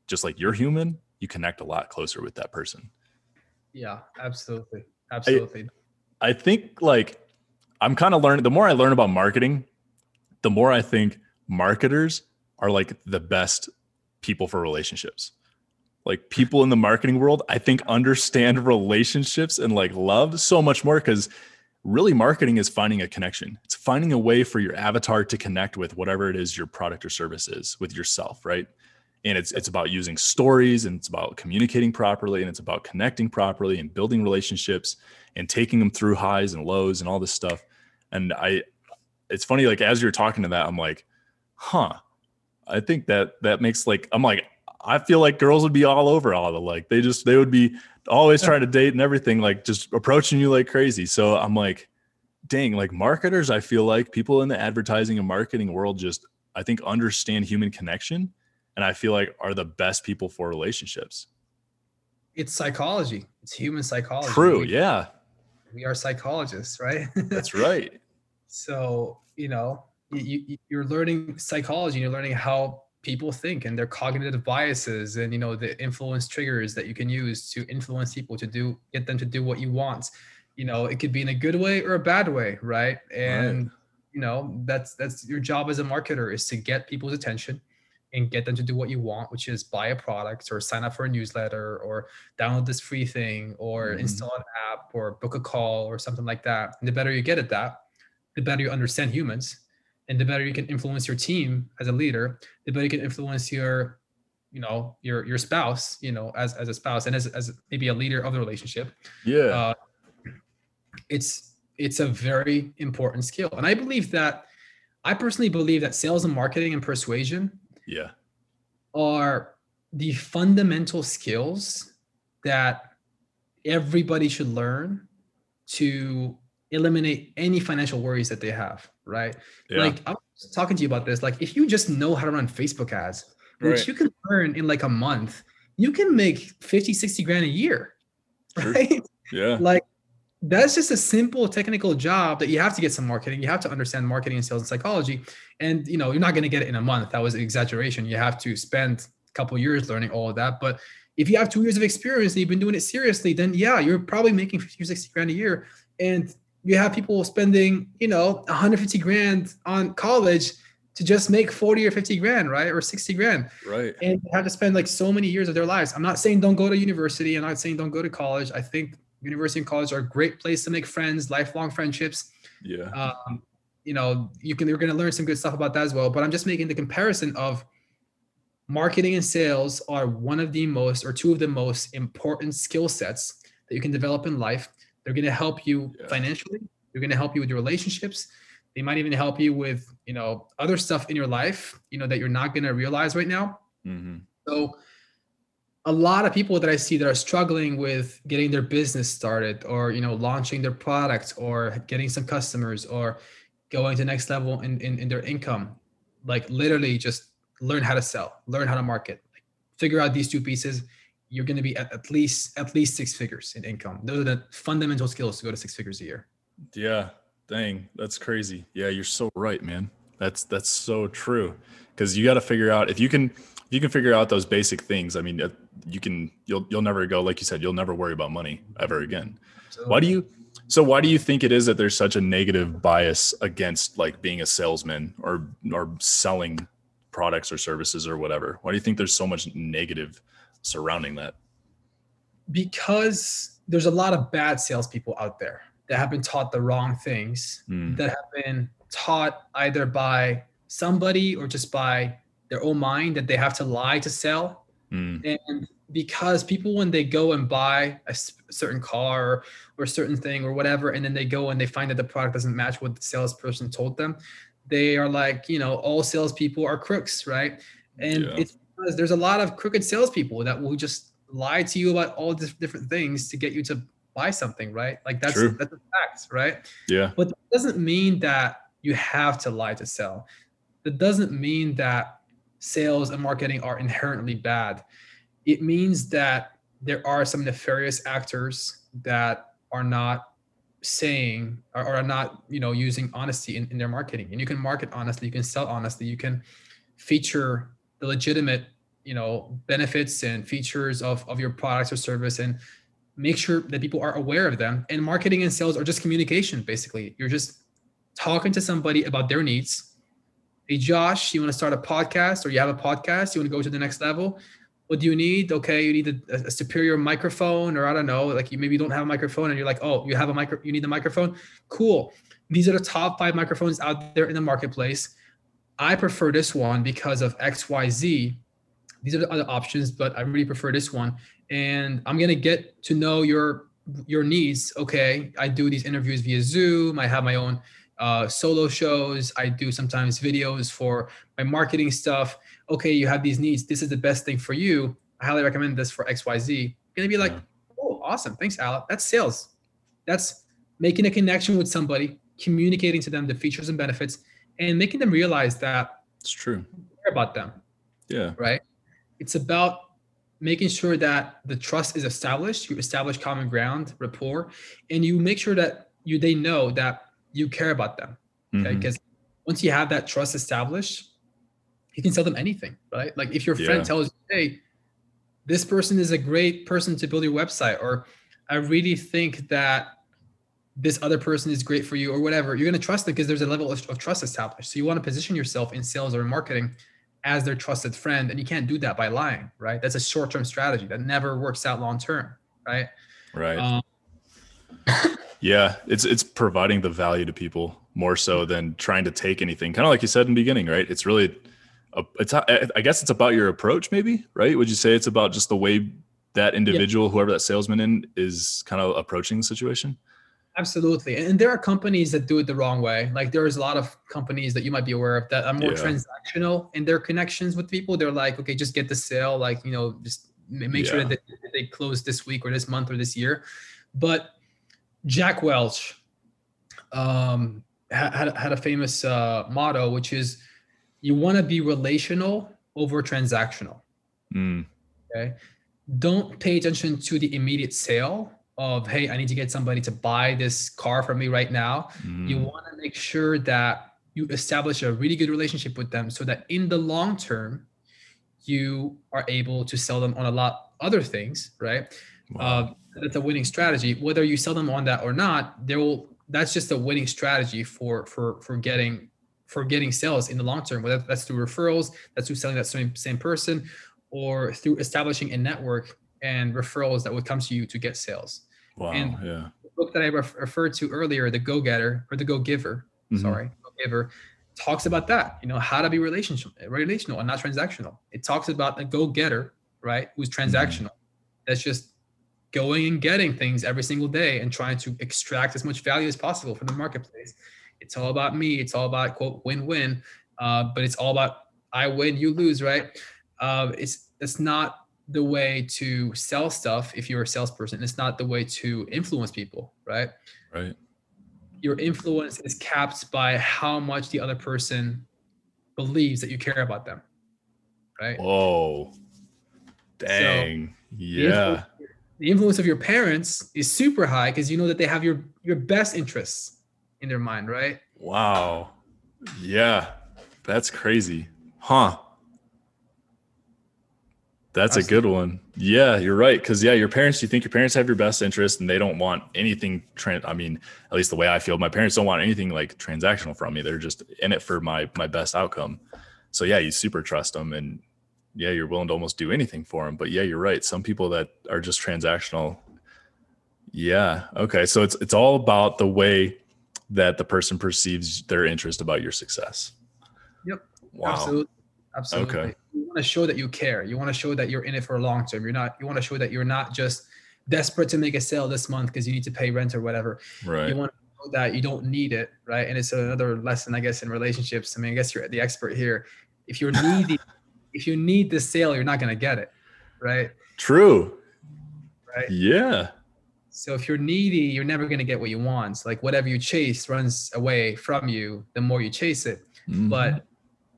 just like you're human, you connect a lot closer with that person. Yeah, absolutely. Absolutely. I think like I'm kind of learning, the more I learn about marketing, the more I think marketers are like the best people for relationships. Like people in the marketing world, I think understand relationships and like love so much more, because really marketing is finding a connection. It's finding a way for your avatar to connect with whatever it is your product or service is, with yourself, right? And it's about using stories, and it's about communicating properly, and it's about connecting properly and building relationships and taking them through highs and lows and all this stuff. And it's funny, like as you're talking to that, I'm like, I think that makes like, I'm like, I feel like girls would be all over all the, like, they would be always trying to date and everything, like just approaching you like crazy. So I'm like, dang, like marketers, I feel like people in the advertising and marketing world just, I think, understand human connection, and I feel like are the best people for relationships. It's psychology. It's human psychology. True. We are psychologists, right? That's right. So, you know, you're learning psychology, and you're learning how people think and their cognitive biases, and, you know, the influence triggers that you can use to influence people to do, get them to do what you want. You know, it could be in a good way or a bad way, right? And, you know, that's your job as a marketer, is to get people's attention and get them to do what you want, which is buy a product or sign up for a newsletter or download this free thing or install an app or book a call or something like that. And the better you get at that, the better you understand humans, and the better you can influence your team as a leader, the better you can influence your, you know, your spouse, you know, as a spouse and as maybe a leader of the relationship. Yeah. It's a very important skill. And I personally believe that sales and marketing and persuasion are the fundamental skills that everybody should learn to eliminate any financial worries that they have, right? Yeah. Like, I was talking to you about this. Like, if you just know how to run Facebook ads, which you can learn in like a month, you can make 50, 60 grand a year, right? Yeah. Like, that's just a simple technical job that you have to get some marketing. You have to understand marketing and sales and psychology. And, you know, you're not going to get it in a month. That was an exaggeration. You have to spend a couple of years learning all of that. But if you have 2 years of experience and you've been doing it seriously, then yeah, you're probably making 50 or 60 grand a year. And you have people spending, you know, 150 grand on college to just make 40 or 50 grand, right? Or 60 grand. Right. And they have to spend like so many years of their lives. I'm not saying don't go to university. I'm not saying don't go to college. I think university and college are a great place to make friends, lifelong friendships. Yeah. You know, you're going to learn some good stuff about that as well, but I'm just making the comparison of marketing and sales are one of the most, or two of the most important skill sets that you can develop in life. They're going to help you financially. They're going to help you with your relationships. They might even help you with, you know, other stuff in your life, you know, that you're not going to realize right now. Mm-hmm. So a lot of people that I see that are struggling with getting their business started, or, you know, launching their product, or getting some customers, or going to the next level in their income, like, literally just learn how to sell, learn how to market, like, figure out these two pieces. You're going to be at least six figures in income. Those are the fundamental skills to go to six figures a year. Yeah. Dang. That's crazy. Yeah. You're so right, man. That's so true. 'Cause you got to figure out if you can figure out those basic things. I mean, you'll never go, like you said, you'll never worry about money ever again. Absolutely. Why do you think it is that there's such a negative bias against, like, being a salesman or selling products or services or whatever? Why do you think there's so much negative surrounding that? Because there's a lot of bad salespeople out there that have been taught the wrong things, that have been taught either by somebody or just by their own mind that they have to lie to sell. And because people, when they go and buy a certain car or a certain thing or whatever, and then they go and they find that the product doesn't match what the salesperson told them, they are like, you know, all salespeople are crooks, right? And it's because there's a lot of crooked salespeople that will just lie to you about all these different things to get you to buy something, right? Like, that's a fact, right? Yeah. But that doesn't mean that you have to lie to sell. That doesn't mean that sales and marketing are inherently bad. It means that there are some nefarious actors that are not saying, or are not, you know, using honesty in their marketing. And you can market honestly, you can sell honestly, you can feature the legitimate, you know, benefits and features of your products or service, and make sure that people are aware of them. And marketing and sales are just communication, basically. You're just talking to somebody about their needs. Hey, Josh, you want to start a podcast, or you have a podcast, you want to go to the next level? What do you need? Okay, you need a superior microphone, or I don't know, like, you maybe don't have a microphone and you're like, oh, you need the microphone? Cool. These are the top 5 microphones out there in the marketplace. I prefer this one because of X, Y, Z. These are the other options, but I really prefer this one. And I'm going to get to know your needs. Okay, I do these interviews via Zoom. I have my own solo shows. I do sometimes videos for my marketing stuff. Okay, you have these needs. This is the best thing for you. I highly recommend this for XYZ. Gonna be like, oh, awesome. Thanks, Alaa. That's sales. That's making a connection with somebody, communicating to them the features and benefits, and making them realize that it's true. You care about them. Yeah. Right. It's about making sure that the trust is established. You establish common ground, rapport, and you make sure that they know that you care about them, okay? Because once you have that trust established, you can tell them anything, right? Like if your friend tells you, hey, this person is a great person to build your website, or I really think that this other person is great for you, or whatever, you're going to trust them because there's a level of trust established. So you want to position yourself in sales or in marketing as their trusted friend. And you can't do that by lying, right? That's a short-term strategy that never works out long-term, right? Right. Yeah. It's providing the value to people more so than trying to take anything. Kind of like you said in the beginning, right? It's really, I guess it's about your approach maybe, right? Would you say it's about just the way that individual, whoever that salesman is kind of approaching the situation? Absolutely. And there are companies that do it the wrong way. Like there's a lot of companies that you might be aware of that are more transactional in their connections with people. They're like, okay, just get the sale. Like, you know, just make sure that they close this week or this month or this year. But Jack Welch had a famous motto, which is you want to be relational over transactional. Mm. Okay. Don't pay attention to the immediate sale of, hey, I need to get somebody to buy this car for me right now. Mm. You want to make sure that you establish a really good relationship with them so that in the long term, you are able to sell them on a lot other things, right? Wow. That's a winning strategy. Whether you sell them on that or not, that's just a winning strategy for getting sales in the long term, whether that's through referrals, that's through selling that same person, or through establishing a network and referrals that would come to you to get sales. Wow. And the book that I referred to earlier, The Go Giver, talks about that, you know, how to be relational and not transactional. It talks about a go-getter, right, who's transactional. Mm-hmm. That's just going and getting things every single day and trying to extract as much value as possible from the marketplace. It's all about me. It's all about, quote, win-win, but it's all about I win, you lose, right? It's not the way to sell stuff if you're a salesperson. It's not the way to influence people, right? Right. Your influence is capped by how much the other person believes that you care about them, right? Whoa. Dang. So the influence of your parents is super high because you know that they have your best interests in their mind, right? Wow. Yeah. That's crazy. Huh. That's Absolutely. A good one. Yeah, you're right. Because your parents, you think your parents have your best interest and they don't want anything. I mean, at least the way I feel, my parents don't want anything like transactional from me. They're just in it for my best outcome. So you super trust them and you're willing to almost do anything for them. But you're right. Some people that are just transactional. Yeah. Okay. So it's all about the way that the person perceives their interest about your success. Yep. Wow. Absolutely. Okay. You want to show that you care. You want to show that you're in it for a long term. You want to show that you're not just desperate to make a sale this month because you need to pay rent or whatever. Right. You want to show that you don't need it, right? And it's another lesson, I guess, in relationships. I mean, I guess you're the expert here. If you're needy, if you need the sale, you're not going to get it, right? True. Right. Yeah. So if you're needy, you're never going to get what you want. Like whatever you chase runs away from you the more you chase it. Mm-hmm. But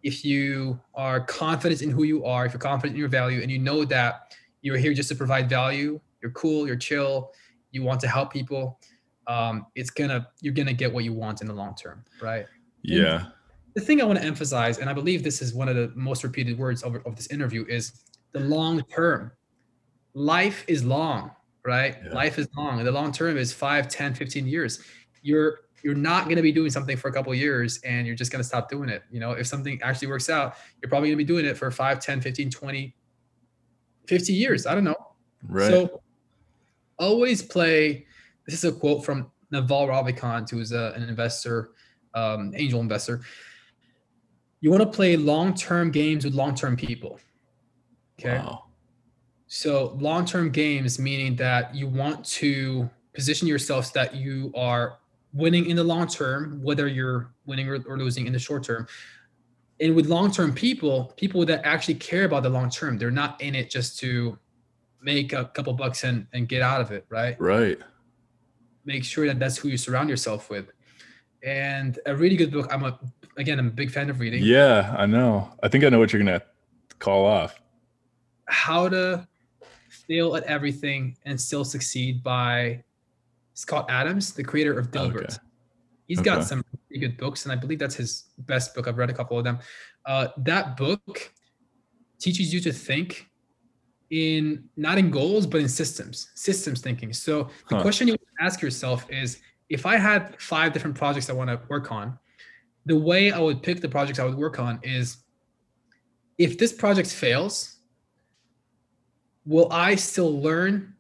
if you are confident in who you are, if you're confident in your value, and you know that you're here just to provide value, you're cool, you're chill, you want to help people, you're gonna get what you want in the long term, right? Yeah. And the thing I want to emphasize, and I believe this is one of the most repeated words of this interview, is the long term. Life is long, right? Yeah. Life is long. The long term is 5, 10, 15 years. You're not going to be doing something for a couple of years and you're just going to stop doing it. You know, if something actually works out, you're probably going to be doing it for 5, 10, 15, 20, 50 years. I don't know. Right. So always play. This is a quote from Naval Ravikant, who's an investor, angel investor. You want to play long-term games with long-term people. Okay. Wow. So long-term games, meaning that you want to position yourself so that you are winning in the long term, whether you're winning or losing in the short term. And with long-term people that actually care about the long term, they're not in it just to make a couple bucks and get out of it, right? Right. Make sure that that's who you surround yourself with. And a really good book, I'm a big fan of reading. Yeah, I know. I think I know what you're going to call off. How to Fail at Everything and Still Succeed by Scott Adams, the creator of Dilbert. Okay. He's got some pretty good books, and I believe that's his best book. I've read a couple of them. That book teaches you to think in not in goals, but in systems thinking. So the question you ask yourself is, if I had 5 different projects I want to work on, the way I would pick the projects I would work on is, if this project fails, will I still learn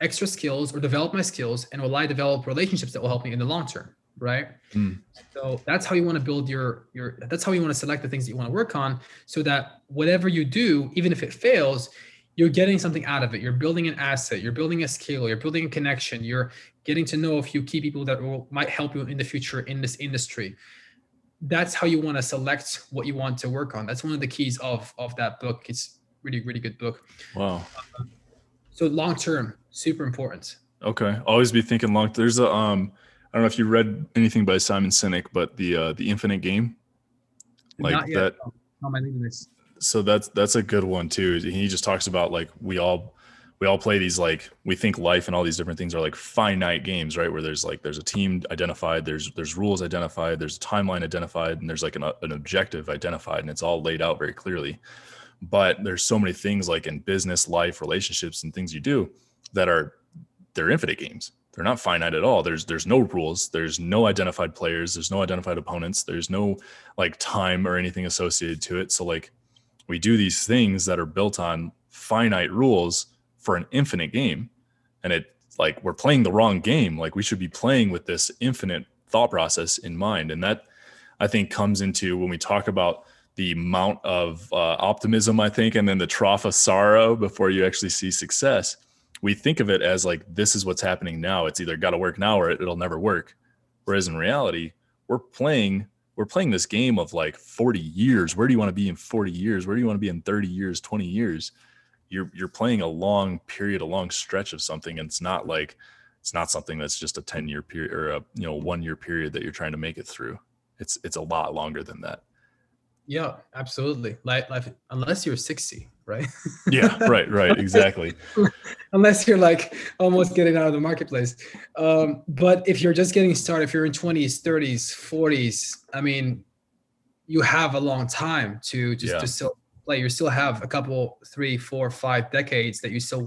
extra skills or develop my skills? And will I develop relationships that will help me in the long term? Right. Mm. So that's how you want to build your, that's how you want to select the things that you want to work on, so that whatever you do, even if it fails, you're getting something out of it. You're building an asset, you're building a skill, you're building a connection, you're getting to know a few key people that might help you in the future in this industry. That's how you want to select what you want to work on. That's one of the keys of that book. It's really, really good book. Wow. So long-term, super important. Okay. Always be thinking long. There's a, I don't know if you read anything by Simon Sinek, but the Infinite Game, like that. Oh, my goodness. So that's a good one too. He just talks about like, we all play these, like, we think life and all these different things are like finite games, right? Where there's a team identified, there's rules identified, there's a timeline identified, and there's like an objective identified, and it's all laid out very clearly. But there's so many things, like in business, life, relationships, and things you do that they're infinite games. They're not finite at all. There's no rules. There's no identified players. There's no identified opponents. There's no like time or anything associated to it. So like, we do these things that are built on finite rules for an infinite game, and it's like we're playing the wrong game. Like, we should be playing with this infinite thought process in mind. And that, I think, comes into when we talk about the amount of optimism, I think, and then the trough of sorrow before you actually see success. We think of it as like, this is what's happening now. It's either got to work now or it'll never work. Whereas in reality, we're playing this game of like 40 years. Where do you want to be in 40 years? Where do you want to be in 30 years, 20 years? You're playing a long period, a long stretch of something. And it's not something that's just a 10-year period or a 1-year period that you're trying to make it through. It's a lot longer than that. Yeah, absolutely. Life, unless you're 60, right? Yeah, right, exactly. Unless you're like almost getting out of the marketplace. But if you're just getting started, if you're in 20s, 30s, 40s, I mean, you have a long time to still play. You still have a couple, 3, 4, 5 decades that you still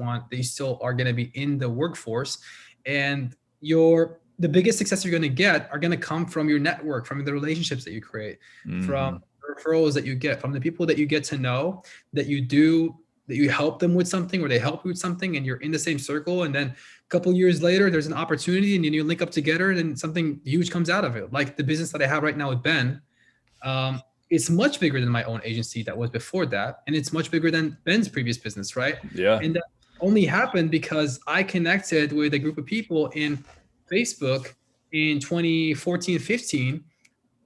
are going to be in the workforce. And the biggest success you're going to get are going to come from your network, from the relationships that you create, from referrals that you get, from the people that you get to know, that you help them with something, or they help you with something, and you're in the same circle. And then a couple years later, there's an opportunity, and then you link up together, and then something huge comes out of it. Like the business that I have right now with Ben, it's much bigger than my own agency that was before that. And it's much bigger than Ben's previous business, right? Yeah. And that only happened because I connected with a group of people in Facebook in 2014, 15.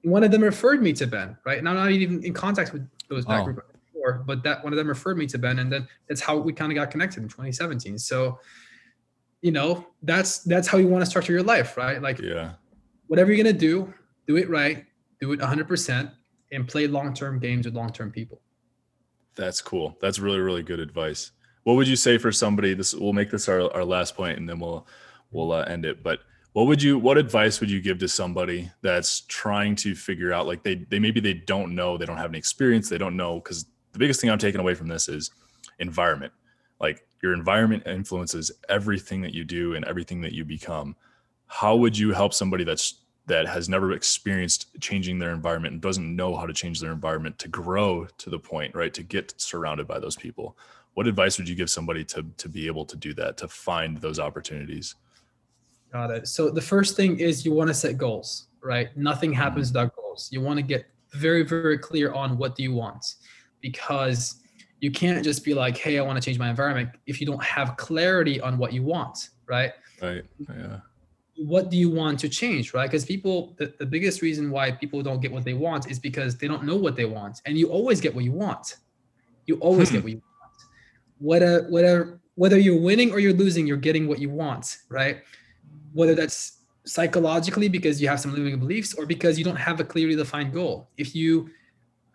One of them referred me to Ben, right? And I'm not even in contact with those back group before, but that one of them referred me to Ben. And then that's how we kind of got connected in 2017. So, that's how you want to structure your life, right? Like, yeah, whatever you're going to do it right, do it 100%. And play long-term games with long-term people. That's cool. That's really, really good advice. What would you say for somebody? We'll make this our last point, and then we'll end it. But what advice would you give to somebody that's trying to figure out, like, they maybe they don't know, they don't have any experience, they don't know? Because the biggest thing I'm taking away from this is environment. Like, your environment influences everything that you do and everything that you become. How would you help somebody that has never experienced changing their environment and doesn't know how to change their environment to grow to the point, right, to get surrounded by those people? What advice would you give somebody to be able to do that, to find those opportunities? Got it. So the first thing is, you want to set goals, right? Nothing happens without goals. You want to get very, very clear on what do you want, because you can't just be like, hey, I want to change my environment, if you don't have clarity on what you want, right? Right. Yeah. What do you want to change, right? Because the biggest reason why people don't get what they want is because they don't know what they want. And you always get what you want. You always get what you want. Whether you're winning or you're losing, you're getting what you want, right? Whether that's psychologically because you have some limiting beliefs, or because you don't have a clearly defined goal. If you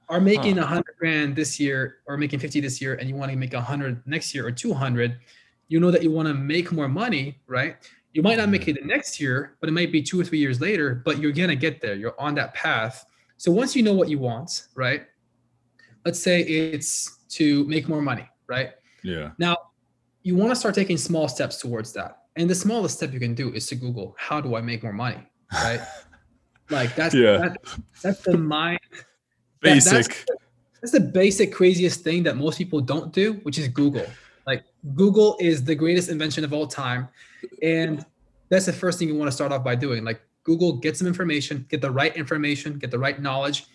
are making $100,000 this year, or making 50 this year, and you want to make 100 next year or 200, you know that you want to make more money, right? You might not make it the next year, but it might be 2 or 3 years later, but you're going to get there. You're on that path. So once you know what you want, right? Let's say it's to make more money, right? Yeah. Now, you want to start taking small steps towards that. And the smallest step you can do is to Google, how do I make more money, right? Like that's, yeah. that's the mind. Basic. That's the basic craziest thing that most people don't do, which is Google. Like Google is the greatest invention of all time. And that's the first thing you want to start off by doing. Like Google, get some information, get the right information, get the right knowledge.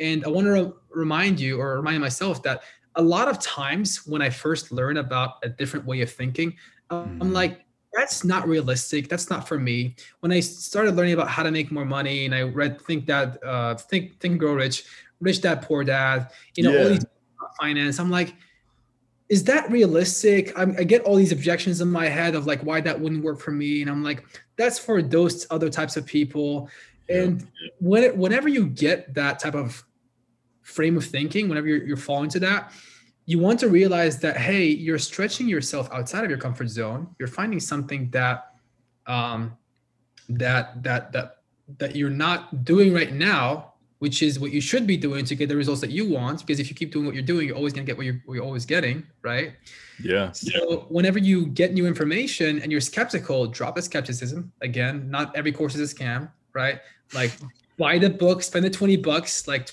And I want to remind you or remind myself that a lot of times when I first learn about a different way of thinking, I'm like, that's not realistic. That's not for me. When I started learning about how to make more money and I read Think and Grow Rich, Rich Dad, Poor Dad, all these finance, I'm like, is that realistic? I get all these objections in my head of like why that wouldn't work for me. And I'm like, that's for those other types of people. And whenever you get that type of frame of thinking, whenever you're falling to that, you want to realize that, hey, you're stretching yourself outside of your comfort zone. You're finding something that that you're not doing right now, which is what you should be doing to get the results that you want. Because if you keep doing what you're doing, you're always going to get what you're always getting, right? Yeah. So whenever you get new information and you're skeptical, drop the skepticism. Again, not every course is a scam, right? Like buy the book, spend the $20. Like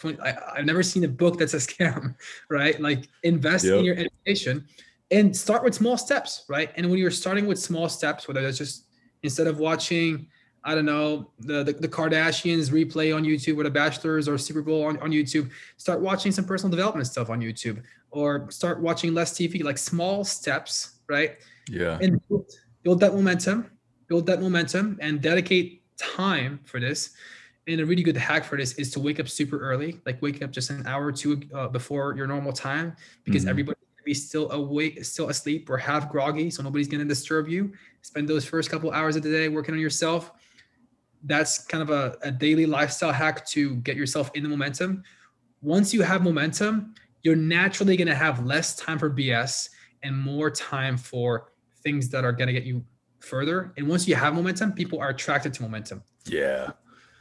I've never seen a book that's a scam, right? Like invest in your education and start with small steps, right? And when you're starting with small steps, whether that's just instead of watching the Kardashians replay on YouTube or the Bachelors or Super Bowl on YouTube, start watching some personal development stuff on YouTube or start watching less TV, like small steps, right? Yeah. And build that momentum and dedicate time for this. And a really good hack for this is to wake up super early, like wake up just an hour or two before your normal time, because everybody's going to be still awake, still asleep or half groggy. So nobody's going to disturb you. Spend those first couple hours of the day working on yourself. That's kind of a daily lifestyle hack to get yourself in the momentum. Once you have momentum, you're naturally going to have less time for BS and more time for things that are going to get you further. And once you have momentum, people are attracted to momentum. Yeah.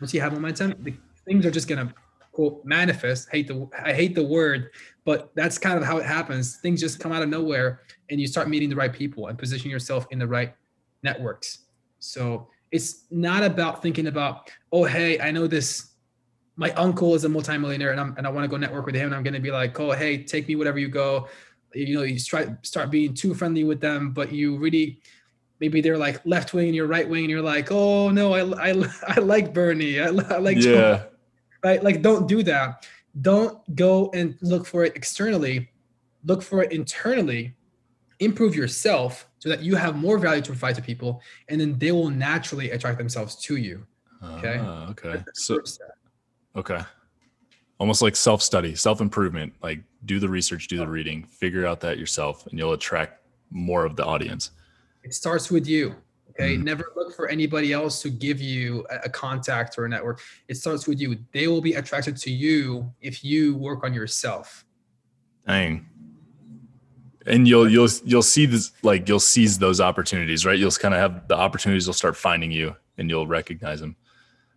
Once you have momentum, the things are just going to quote manifest. I hate the word, but that's kind of how it happens. Things just come out of nowhere and you start meeting the right people and positioning yourself in the right networks. So it's not about thinking about, oh, hey, I know this. My uncle is a multimillionaire and I want to go network with him. And I'm going to be like, oh, hey, take me wherever you go. You start being too friendly with them, but you really, maybe they're like left wing and you're right wing and you're like, oh no, I like Bernie. I like Trump. Right? Like, don't do that. Don't go and look for it externally. Look for it internally. Improve yourself so that you have more value to provide to people, and then they will naturally attract themselves to you. Okay. Okay. So, okay. Almost like self-study, self-improvement, like do the research, do the reading, figure out that yourself, and you'll attract more of the audience. It starts with you. Okay. Never look for anybody else to give you a contact or a network. It starts with you. They will be attracted to you if you work on yourself. Dang. And you'll see this, like you'll seize those opportunities, right? You'll kind of have the opportunities will start finding you and you'll recognize them.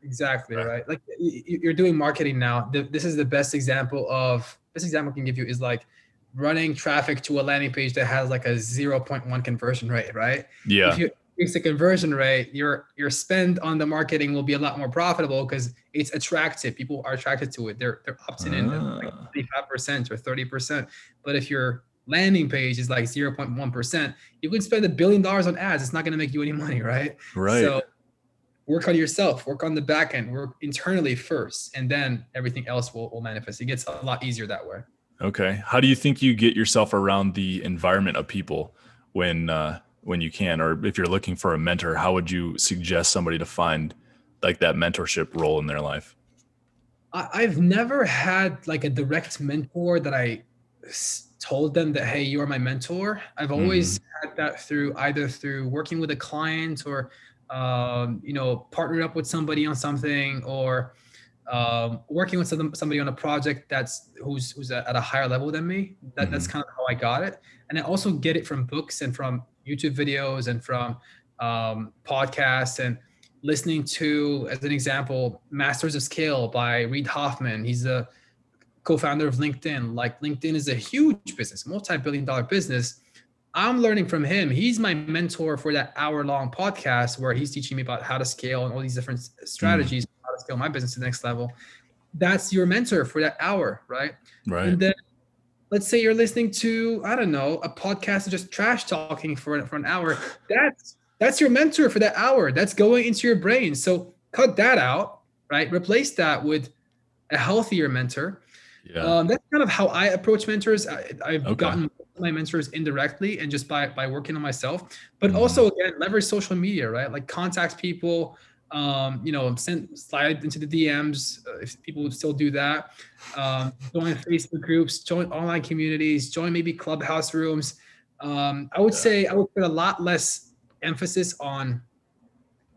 Exactly. Right. Like you're doing marketing now. This is the best example I can give you is like running traffic to a landing page that has like a 0.1 conversion rate, right? Yeah. If you increase the conversion rate, your spend on the marketing will be a lot more profitable because it's attractive. People are attracted to it. They're opting in like 25% or 30%. But if you're landing page is like 0.1%. You could spend $1 billion on ads. It's not going to make you any money, right? Right. So work on yourself, work on the back end, work internally first, and then everything else will manifest. It gets a lot easier that way. Okay. How do you think you get yourself around the environment of people when you can, or if you're looking for a mentor, how would you suggest somebody to find like that mentorship role in their life? I've never had like a direct mentor that I told them that, hey, you are my mentor. I've always had that through working with a client or, partnering up with somebody on something or working with somebody on a project who's at a higher level than me. That's kind of how I got it. And I also get it from books and from YouTube videos and from podcasts and listening to, as an example, Masters of Scale by Reid Hoffman. He's a co-founder of LinkedIn. Like, LinkedIn is a huge business, multi-billion-dollar business. I'm learning from him. He's my mentor for that hour-long podcast where he's teaching me about how to scale and all these different strategies, how to scale my business to the next level. That's your mentor for that hour, right? Right. And then let's say you're listening to, I don't know, a podcast of just trash talking for an hour. That's your mentor for that hour. That's going into your brain. So cut that out, right? Replace that with a healthier mentor. Yeah. That's kind of how I approach mentors. I've gotten my mentors indirectly and just by working on myself, but also again, leverage social media, right? Like, contact people, slide into the DMs if people would still do that. Join Facebook groups, join online communities, join maybe clubhouse rooms. I would put a lot less emphasis on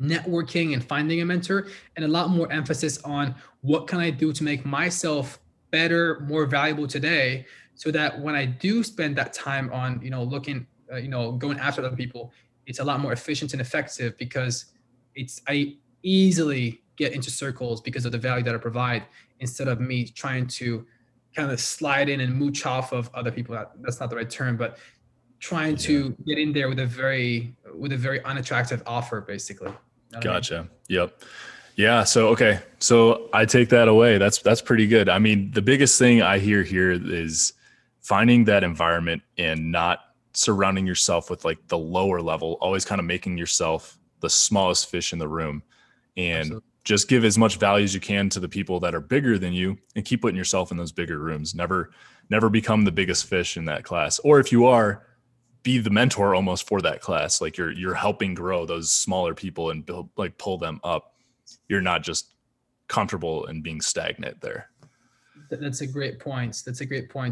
networking and finding a mentor, and a lot more emphasis on what can I do to make myself better, more valuable today, so that when I do spend that time on, going after other people, it's a lot more efficient and effective, because I easily get into circles because of the value that I provide, instead of me trying to kind of slide in and mooch off of other people. That's not the right term, but trying to get in there with a very unattractive offer, basically. Gotcha. I mean? Yep. Yeah. So I take that away. That's pretty good. I mean, the biggest thing I hear here is finding that environment and not surrounding yourself with like the lower level, always kind of making yourself the smallest fish in the room, and just give as much value as you can to the people that are bigger than you, and keep putting yourself in those bigger rooms. Never become the biggest fish in that class. Or if you are, be the mentor almost for that class. Like, you're helping grow those smaller people and build, like, pull them up. You're not just comfortable in being stagnant there. That's a great point.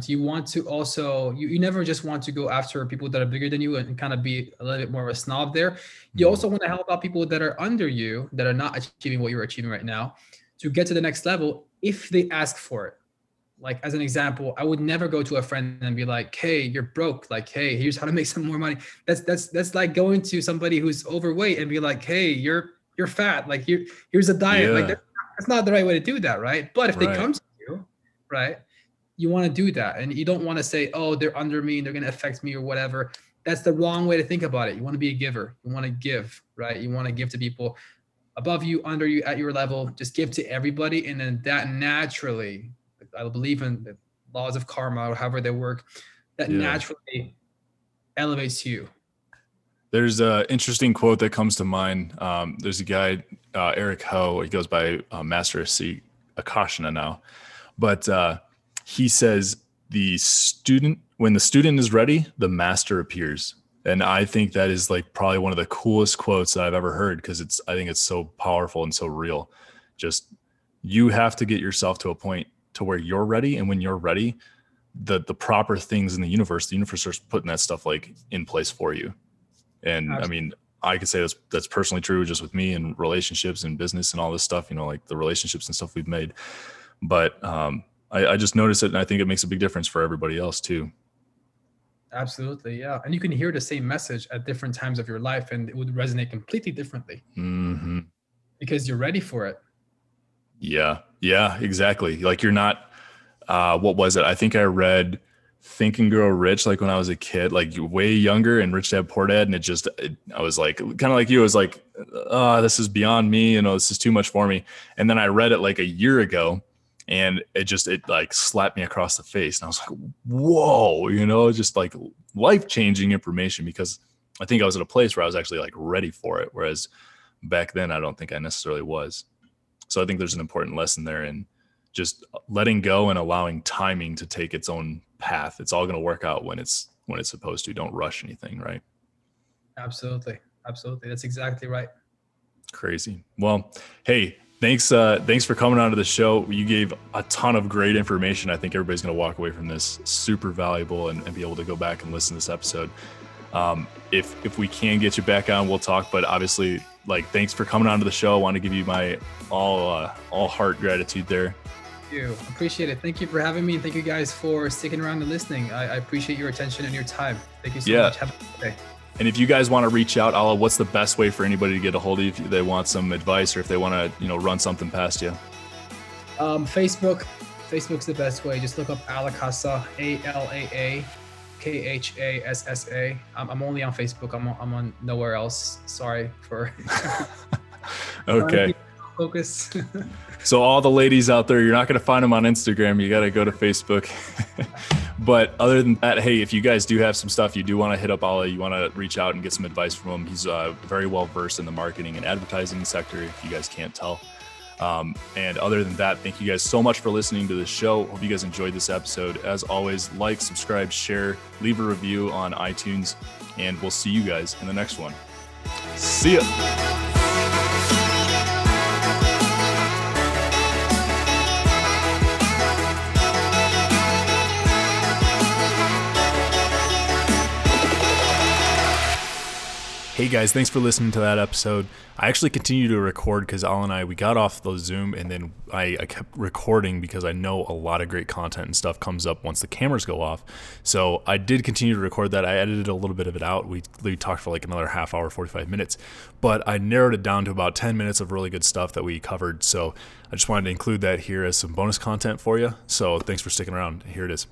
You want to also, you never just want to go after people that are bigger than you and kind of be a little bit more of a snob there. You also want to help out people that are under you, that are not achieving what you're achieving right now, to get to the next level if they ask for it. Like, as an example, I would never go to a friend and be like, hey, you're broke. Like, hey, here's how to make some more money. That's like going to somebody who's overweight and be like, hey, you're fat. Like, here's a diet. Yeah. Like, that's not the right way to do that, right? But if they come to you, right, you want to do that, and you don't want to say, oh, they're under me and they're going to affect me or whatever. That's the wrong way to think about it. You want to be a giver. You want to give, right? You want to give to people above you, under you, at your level. Just give to everybody, and then that naturally, I believe in the laws of karma or however they work, that naturally elevates you. There's an interesting quote that comes to mind. There's a guy, Eric Ho. He goes by Master C. Akashina now, but he says, when the student is ready, the master appears. And I think that is like probably one of the coolest quotes that I've ever heard, because I think it's so powerful and so real. Just, you have to get yourself to a point to where you're ready, and when you're ready, the proper things in the universe is putting that stuff like in place for you. And absolutely. I mean, I could say that's personally true just with me and relationships and business and all this stuff, like the relationships and stuff we've made. But I just noticed it, and I think it makes a big difference for everybody else too. Absolutely. Yeah. And you can hear the same message at different times of your life, and it would resonate completely differently because you're ready for it. Yeah. Yeah, exactly. Like, you're not, what was it? I think I read Think and Grow Rich, like when I was a kid, like way younger, and Rich Dad Poor Dad, and I was like, kind of like you, I was like, this is beyond me, this is too much for me. And then I read it like a year ago, and it like slapped me across the face, and I was like, whoa, just like life-changing information, because I think I was at a place where I was actually like ready for it, whereas back then I don't think I necessarily was. So I think there's an important lesson there in just letting go and allowing timing to take its own path. It's all going to work out when it's supposed to. Don't rush anything, right? Absolutely. Absolutely. That's exactly right. Crazy. Well, hey, thanks for coming onto the show. You gave a ton of great information. I think everybody's going to walk away from this super valuable and be able to go back and listen to this episode. If we can get you back on, we'll talk, but obviously, like, thanks for coming onto the show. I want to give you my all heart gratitude there. Thank you. Appreciate it. Thank you for having me. Thank you guys for sticking around and listening. I appreciate your attention and your time. Thank you so much. Have a good day. And if you guys want to reach out, Alaa, what's the best way for anybody to get a hold of you if they want some advice or if they want to, you know, run something past you? Facebook's the best way. Just look up Alaa Khassa, Alaa Khassa. I'm only on Facebook. I'm on nowhere else. Sorry for okay. Focus. So all the ladies out there, you're not going to find them on Instagram. You got to go to Facebook. But other than that, hey, if you guys do have some stuff, you do want to hit up Alaa, you want to reach out and get some advice from him. He's very well versed in the marketing and advertising sector, if you guys can't tell. And other than that, thank you guys so much for listening to the show. Hope you guys enjoyed this episode. As always, like, subscribe, share, leave a review on iTunes, and we'll see you guys in the next one. See ya. Hey guys, thanks for listening to that episode. I actually continue to record because Alaa and I, we got off the Zoom and then I kept recording because I know a lot of great content and stuff comes up once the cameras go off. So I did continue to record that. I edited a little bit of it out. We talked for like another half hour, 45 minutes, but I narrowed it down to about 10 minutes of really good stuff that we covered. So I just wanted to include that here as some bonus content for you. So thanks for sticking around. Here it is.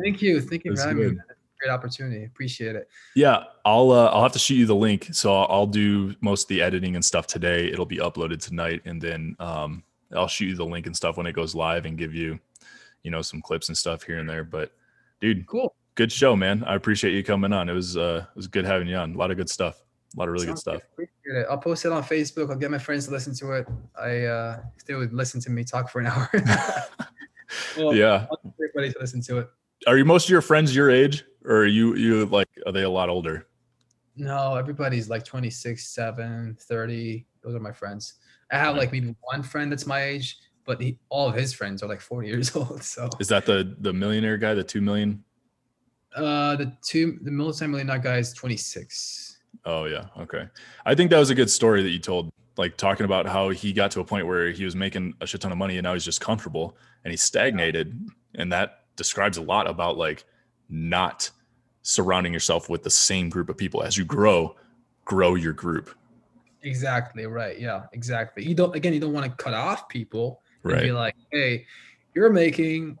Thank you. Thank you for having me. Great opportunity. Appreciate it. Yeah. I'll have to shoot you the link. So I'll do most of the editing and stuff today. It'll be uploaded tonight. And then, I'll shoot you the link and stuff when it goes live and give you, you know, some clips and stuff here and there, but dude, cool. Good show, man. I appreciate you coming on. It was good having you on. A lot of good stuff, a lot of really good stuff. Appreciate it. I'll post it on Facebook. I'll get my friends to listen to it. If they would listen to me talk for an hour. Well, yeah. I'll get everybody to listen to it. Are you most of your friends your age, or are you like, are they a lot older? No, everybody's like 26, 7, 30. Those are my friends. I have like maybe one friend that's my age, but all of his friends are like 40 years old. So is that the millionaire guy, the 2 million? The multi-millionaire guy is 26. Oh yeah. Okay. I think that was a good story that you told, like talking about how he got to a point where he was making a shit ton of money and now he's just comfortable and he stagnated, and that describes a lot about like not surrounding yourself with the same group of people. As you grow your group. Exactly right. Yeah, exactly. You don't want to cut off people and be like, hey, you're making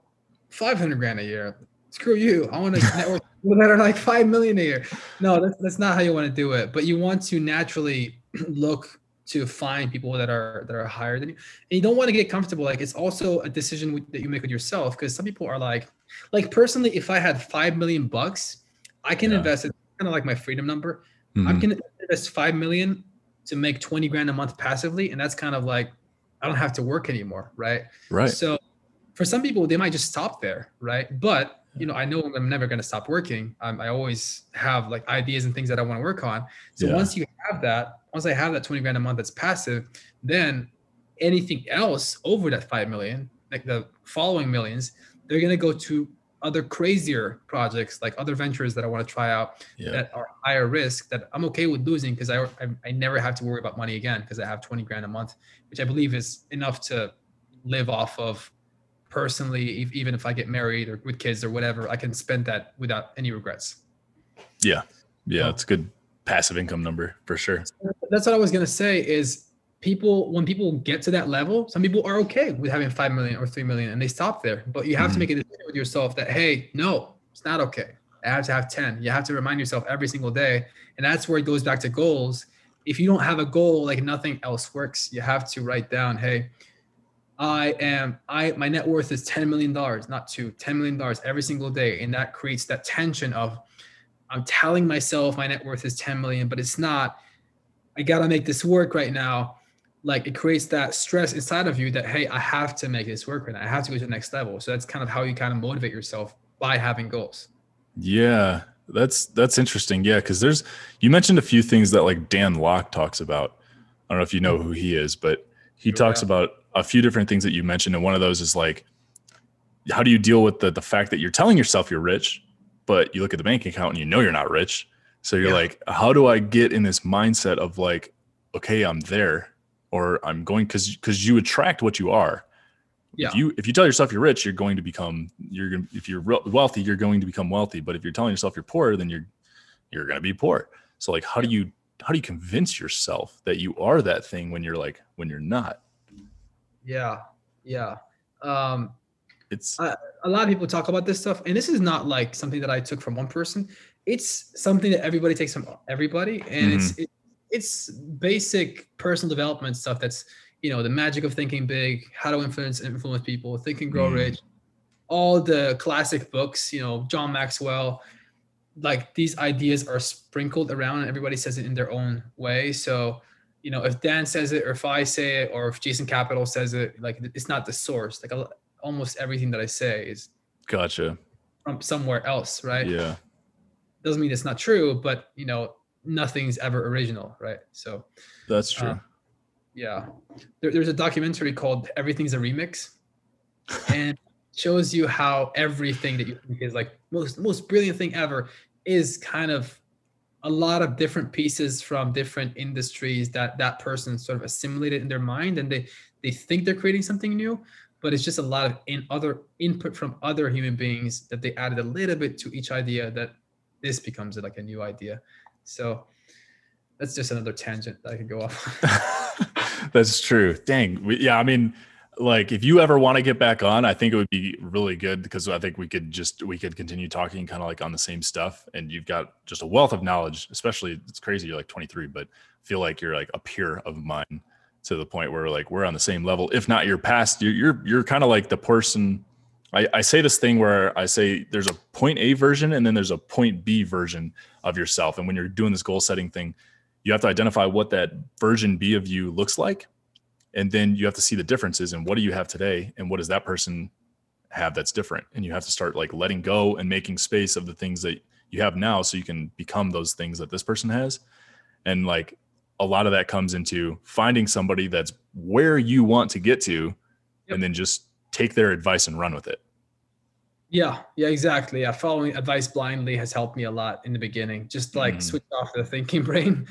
$500,000 a year. Screw you. I want to network people that are like 5 million a year. No, that's not how you want to do it. But you want to naturally look to find people that are higher than you. And you don't want to get comfortable. Like, it's also a decision that you make with yourself. Cause some people are like personally, if I had $5 million, I can invest it, kind of like my freedom number. Mm-hmm. I can invest $5 million to make $20,000 a month passively. And that's kind of like, I don't have to work anymore. Right. Right. So for some people, they might just stop there. Right. But you know, I know I'm never going to stop working. I always have like ideas and things that I want to work on. So once you have that, once I have that $20,000 a month that's passive, then anything else over that 5 million, like the following millions, they're going to go to other crazier projects, like other ventures that I want to try out that are higher risk, that I'm okay with losing because I never have to worry about money again because I have $20,000 a month, which I believe is enough to live off of personally. Even if I get married or with kids or whatever, I can spend that without any regrets. Yeah. Yeah. It's good. Passive income number for sure. That's what I was going to say is when people get to that level, some people are okay with having 5 million or 3 million and they stop there, but you have to make a decision with yourself that, hey, no, it's not okay. I have to have 10. You have to remind yourself every single day. And that's where it goes back to goals. If you don't have a goal, like nothing else works. You have to write down, hey, my net worth is $10 million, not $10 million every single day. And that creates that tension of, I'm telling myself my net worth is 10 million, but it's not. I got to make this work right now. Like, it creates that stress inside of you that, hey, I have to make this work right now. I have to go to the next level. So that's kind of how you kind of motivate yourself, by having goals. Yeah, that's interesting. Yeah, because you mentioned a few things that like Dan Locke talks about. I don't know if you know who he is, but he talks about a few different things that you mentioned. And one of those is like, how do you deal with the fact that you're telling yourself you're rich, but you look at the bank account and you know you're not rich. So you're like, how do I get in this mindset of like, okay, I'm there, or I'm going, cause you attract what you are. Yeah. If you tell yourself you're rich, if you're wealthy, you're going to become wealthy. But if you're telling yourself you're poor, then you're you're going to be poor. So like, how do you convince yourself that you are that thing when you're not? Yeah. Yeah. It's a lot of people talk about this stuff, and this is not like something that I took from one person. It's something that everybody takes from everybody. And it's basic personal development stuff. That's, you know, The Magic of Thinking Big, How to Influence People, Think and Grow Rich, all the classic books, you know, John Maxwell. Like, these ideas are sprinkled around and everybody says it in their own way. So, you know, if Dan says it, or if I say it, or if Jason Capital says it, like, it's not the source. Like, almost everything that I say is from somewhere else, right? Yeah. Doesn't mean it's not true, but, you know, nothing's ever original, right? So that's true. Yeah. There's a documentary called Everything's a Remix, and shows you how everything that you think is like most brilliant thing ever is kind of a lot of different pieces from different industries that person sort of assimilated in their mind, and they think they're creating something new, but it's just a lot of other input from other human beings that they added a little bit to each idea, that this becomes like a new idea. So that's just another tangent that I could go off. That's true. Dang. Yeah. I mean, like, if you ever want to get back on, I think it would be really good, because I think we could continue talking kind of like on the same stuff. And you've got just a wealth of knowledge, especially, it's crazy, you're like 23, but feel like you're like a peer of mine, to the point where like we're on the same level. If not, you're past, you're kind of like the person. I say this thing where I say there's a point A version and then there's a point B version of yourself. And when you're doing this goal setting thing, you have to identify what that version B of you looks like. And then you have to see the differences, and what do you have today? And what does that person have that's different? And you have to start like letting go and making space of the things that you have now, so you can become those things that this person has. And like, a lot of that comes into finding somebody that's where you want to get to, and then just take their advice and run with it. Yeah. Yeah, exactly. Yeah. Following advice blindly has helped me a lot in the beginning. Just like switch off the thinking brain.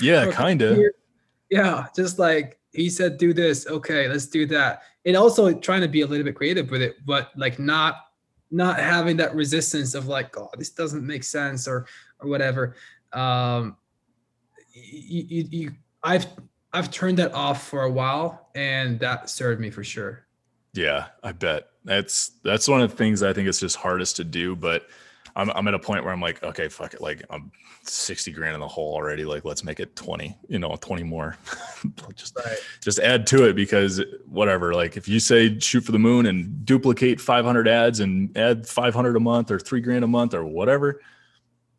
Yeah. Kind of. Yeah. Just like, he said, do this. Okay, let's do that. And also trying to be a little bit creative with it, but like not having that resistance of like, oh, this doesn't make sense or whatever. I've turned that off for a while, and that served me for sure. Yeah, I bet. That's one of the things I think it's just hardest to do, but I'm at a point where I'm like, okay, fuck it. Like, I'm 60 grand in the hole already. Like, let's make it 20, 20 more. Just add to it, because whatever, like, if you say shoot for the moon and duplicate 500 ads and add 500 a month or $3,000 a month or whatever,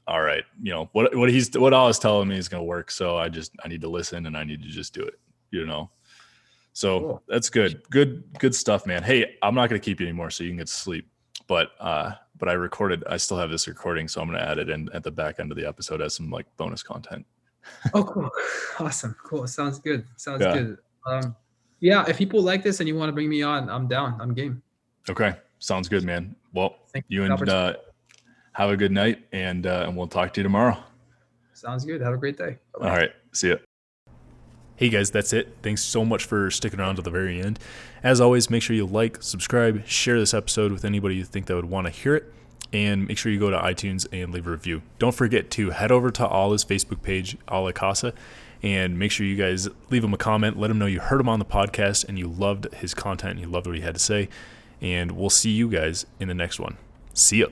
all right, what Allah's telling me is going to work. So I need to listen, and I need to just do it, So cool. That's good. Good stuff, man. Hey, I'm not going to keep you anymore so you can get to sleep, but I still have this recording, so I'm going to add it in at the back end of the episode as some like bonus content. Oh, cool. Awesome. Cool. Sounds good. Good. Yeah. If people like this and you want to bring me on, I'm down. I'm game. Okay. Sounds good, man. Well, have a good night, and we'll talk to you tomorrow. Sounds good. Have a great day. Bye-bye. All right. See ya. Hey guys, that's it. Thanks so much for sticking around to the very end. As always, make sure you like, subscribe, share this episode with anybody you think that would want to hear it, and make sure you go to iTunes and leave a review. Don't forget to head over to Allah's Facebook page, Alaa Khassa, and make sure you guys leave him a comment. Let him know you heard him on the podcast and you loved his content and you loved what he had to say. And we'll see you guys in the next one. See ya.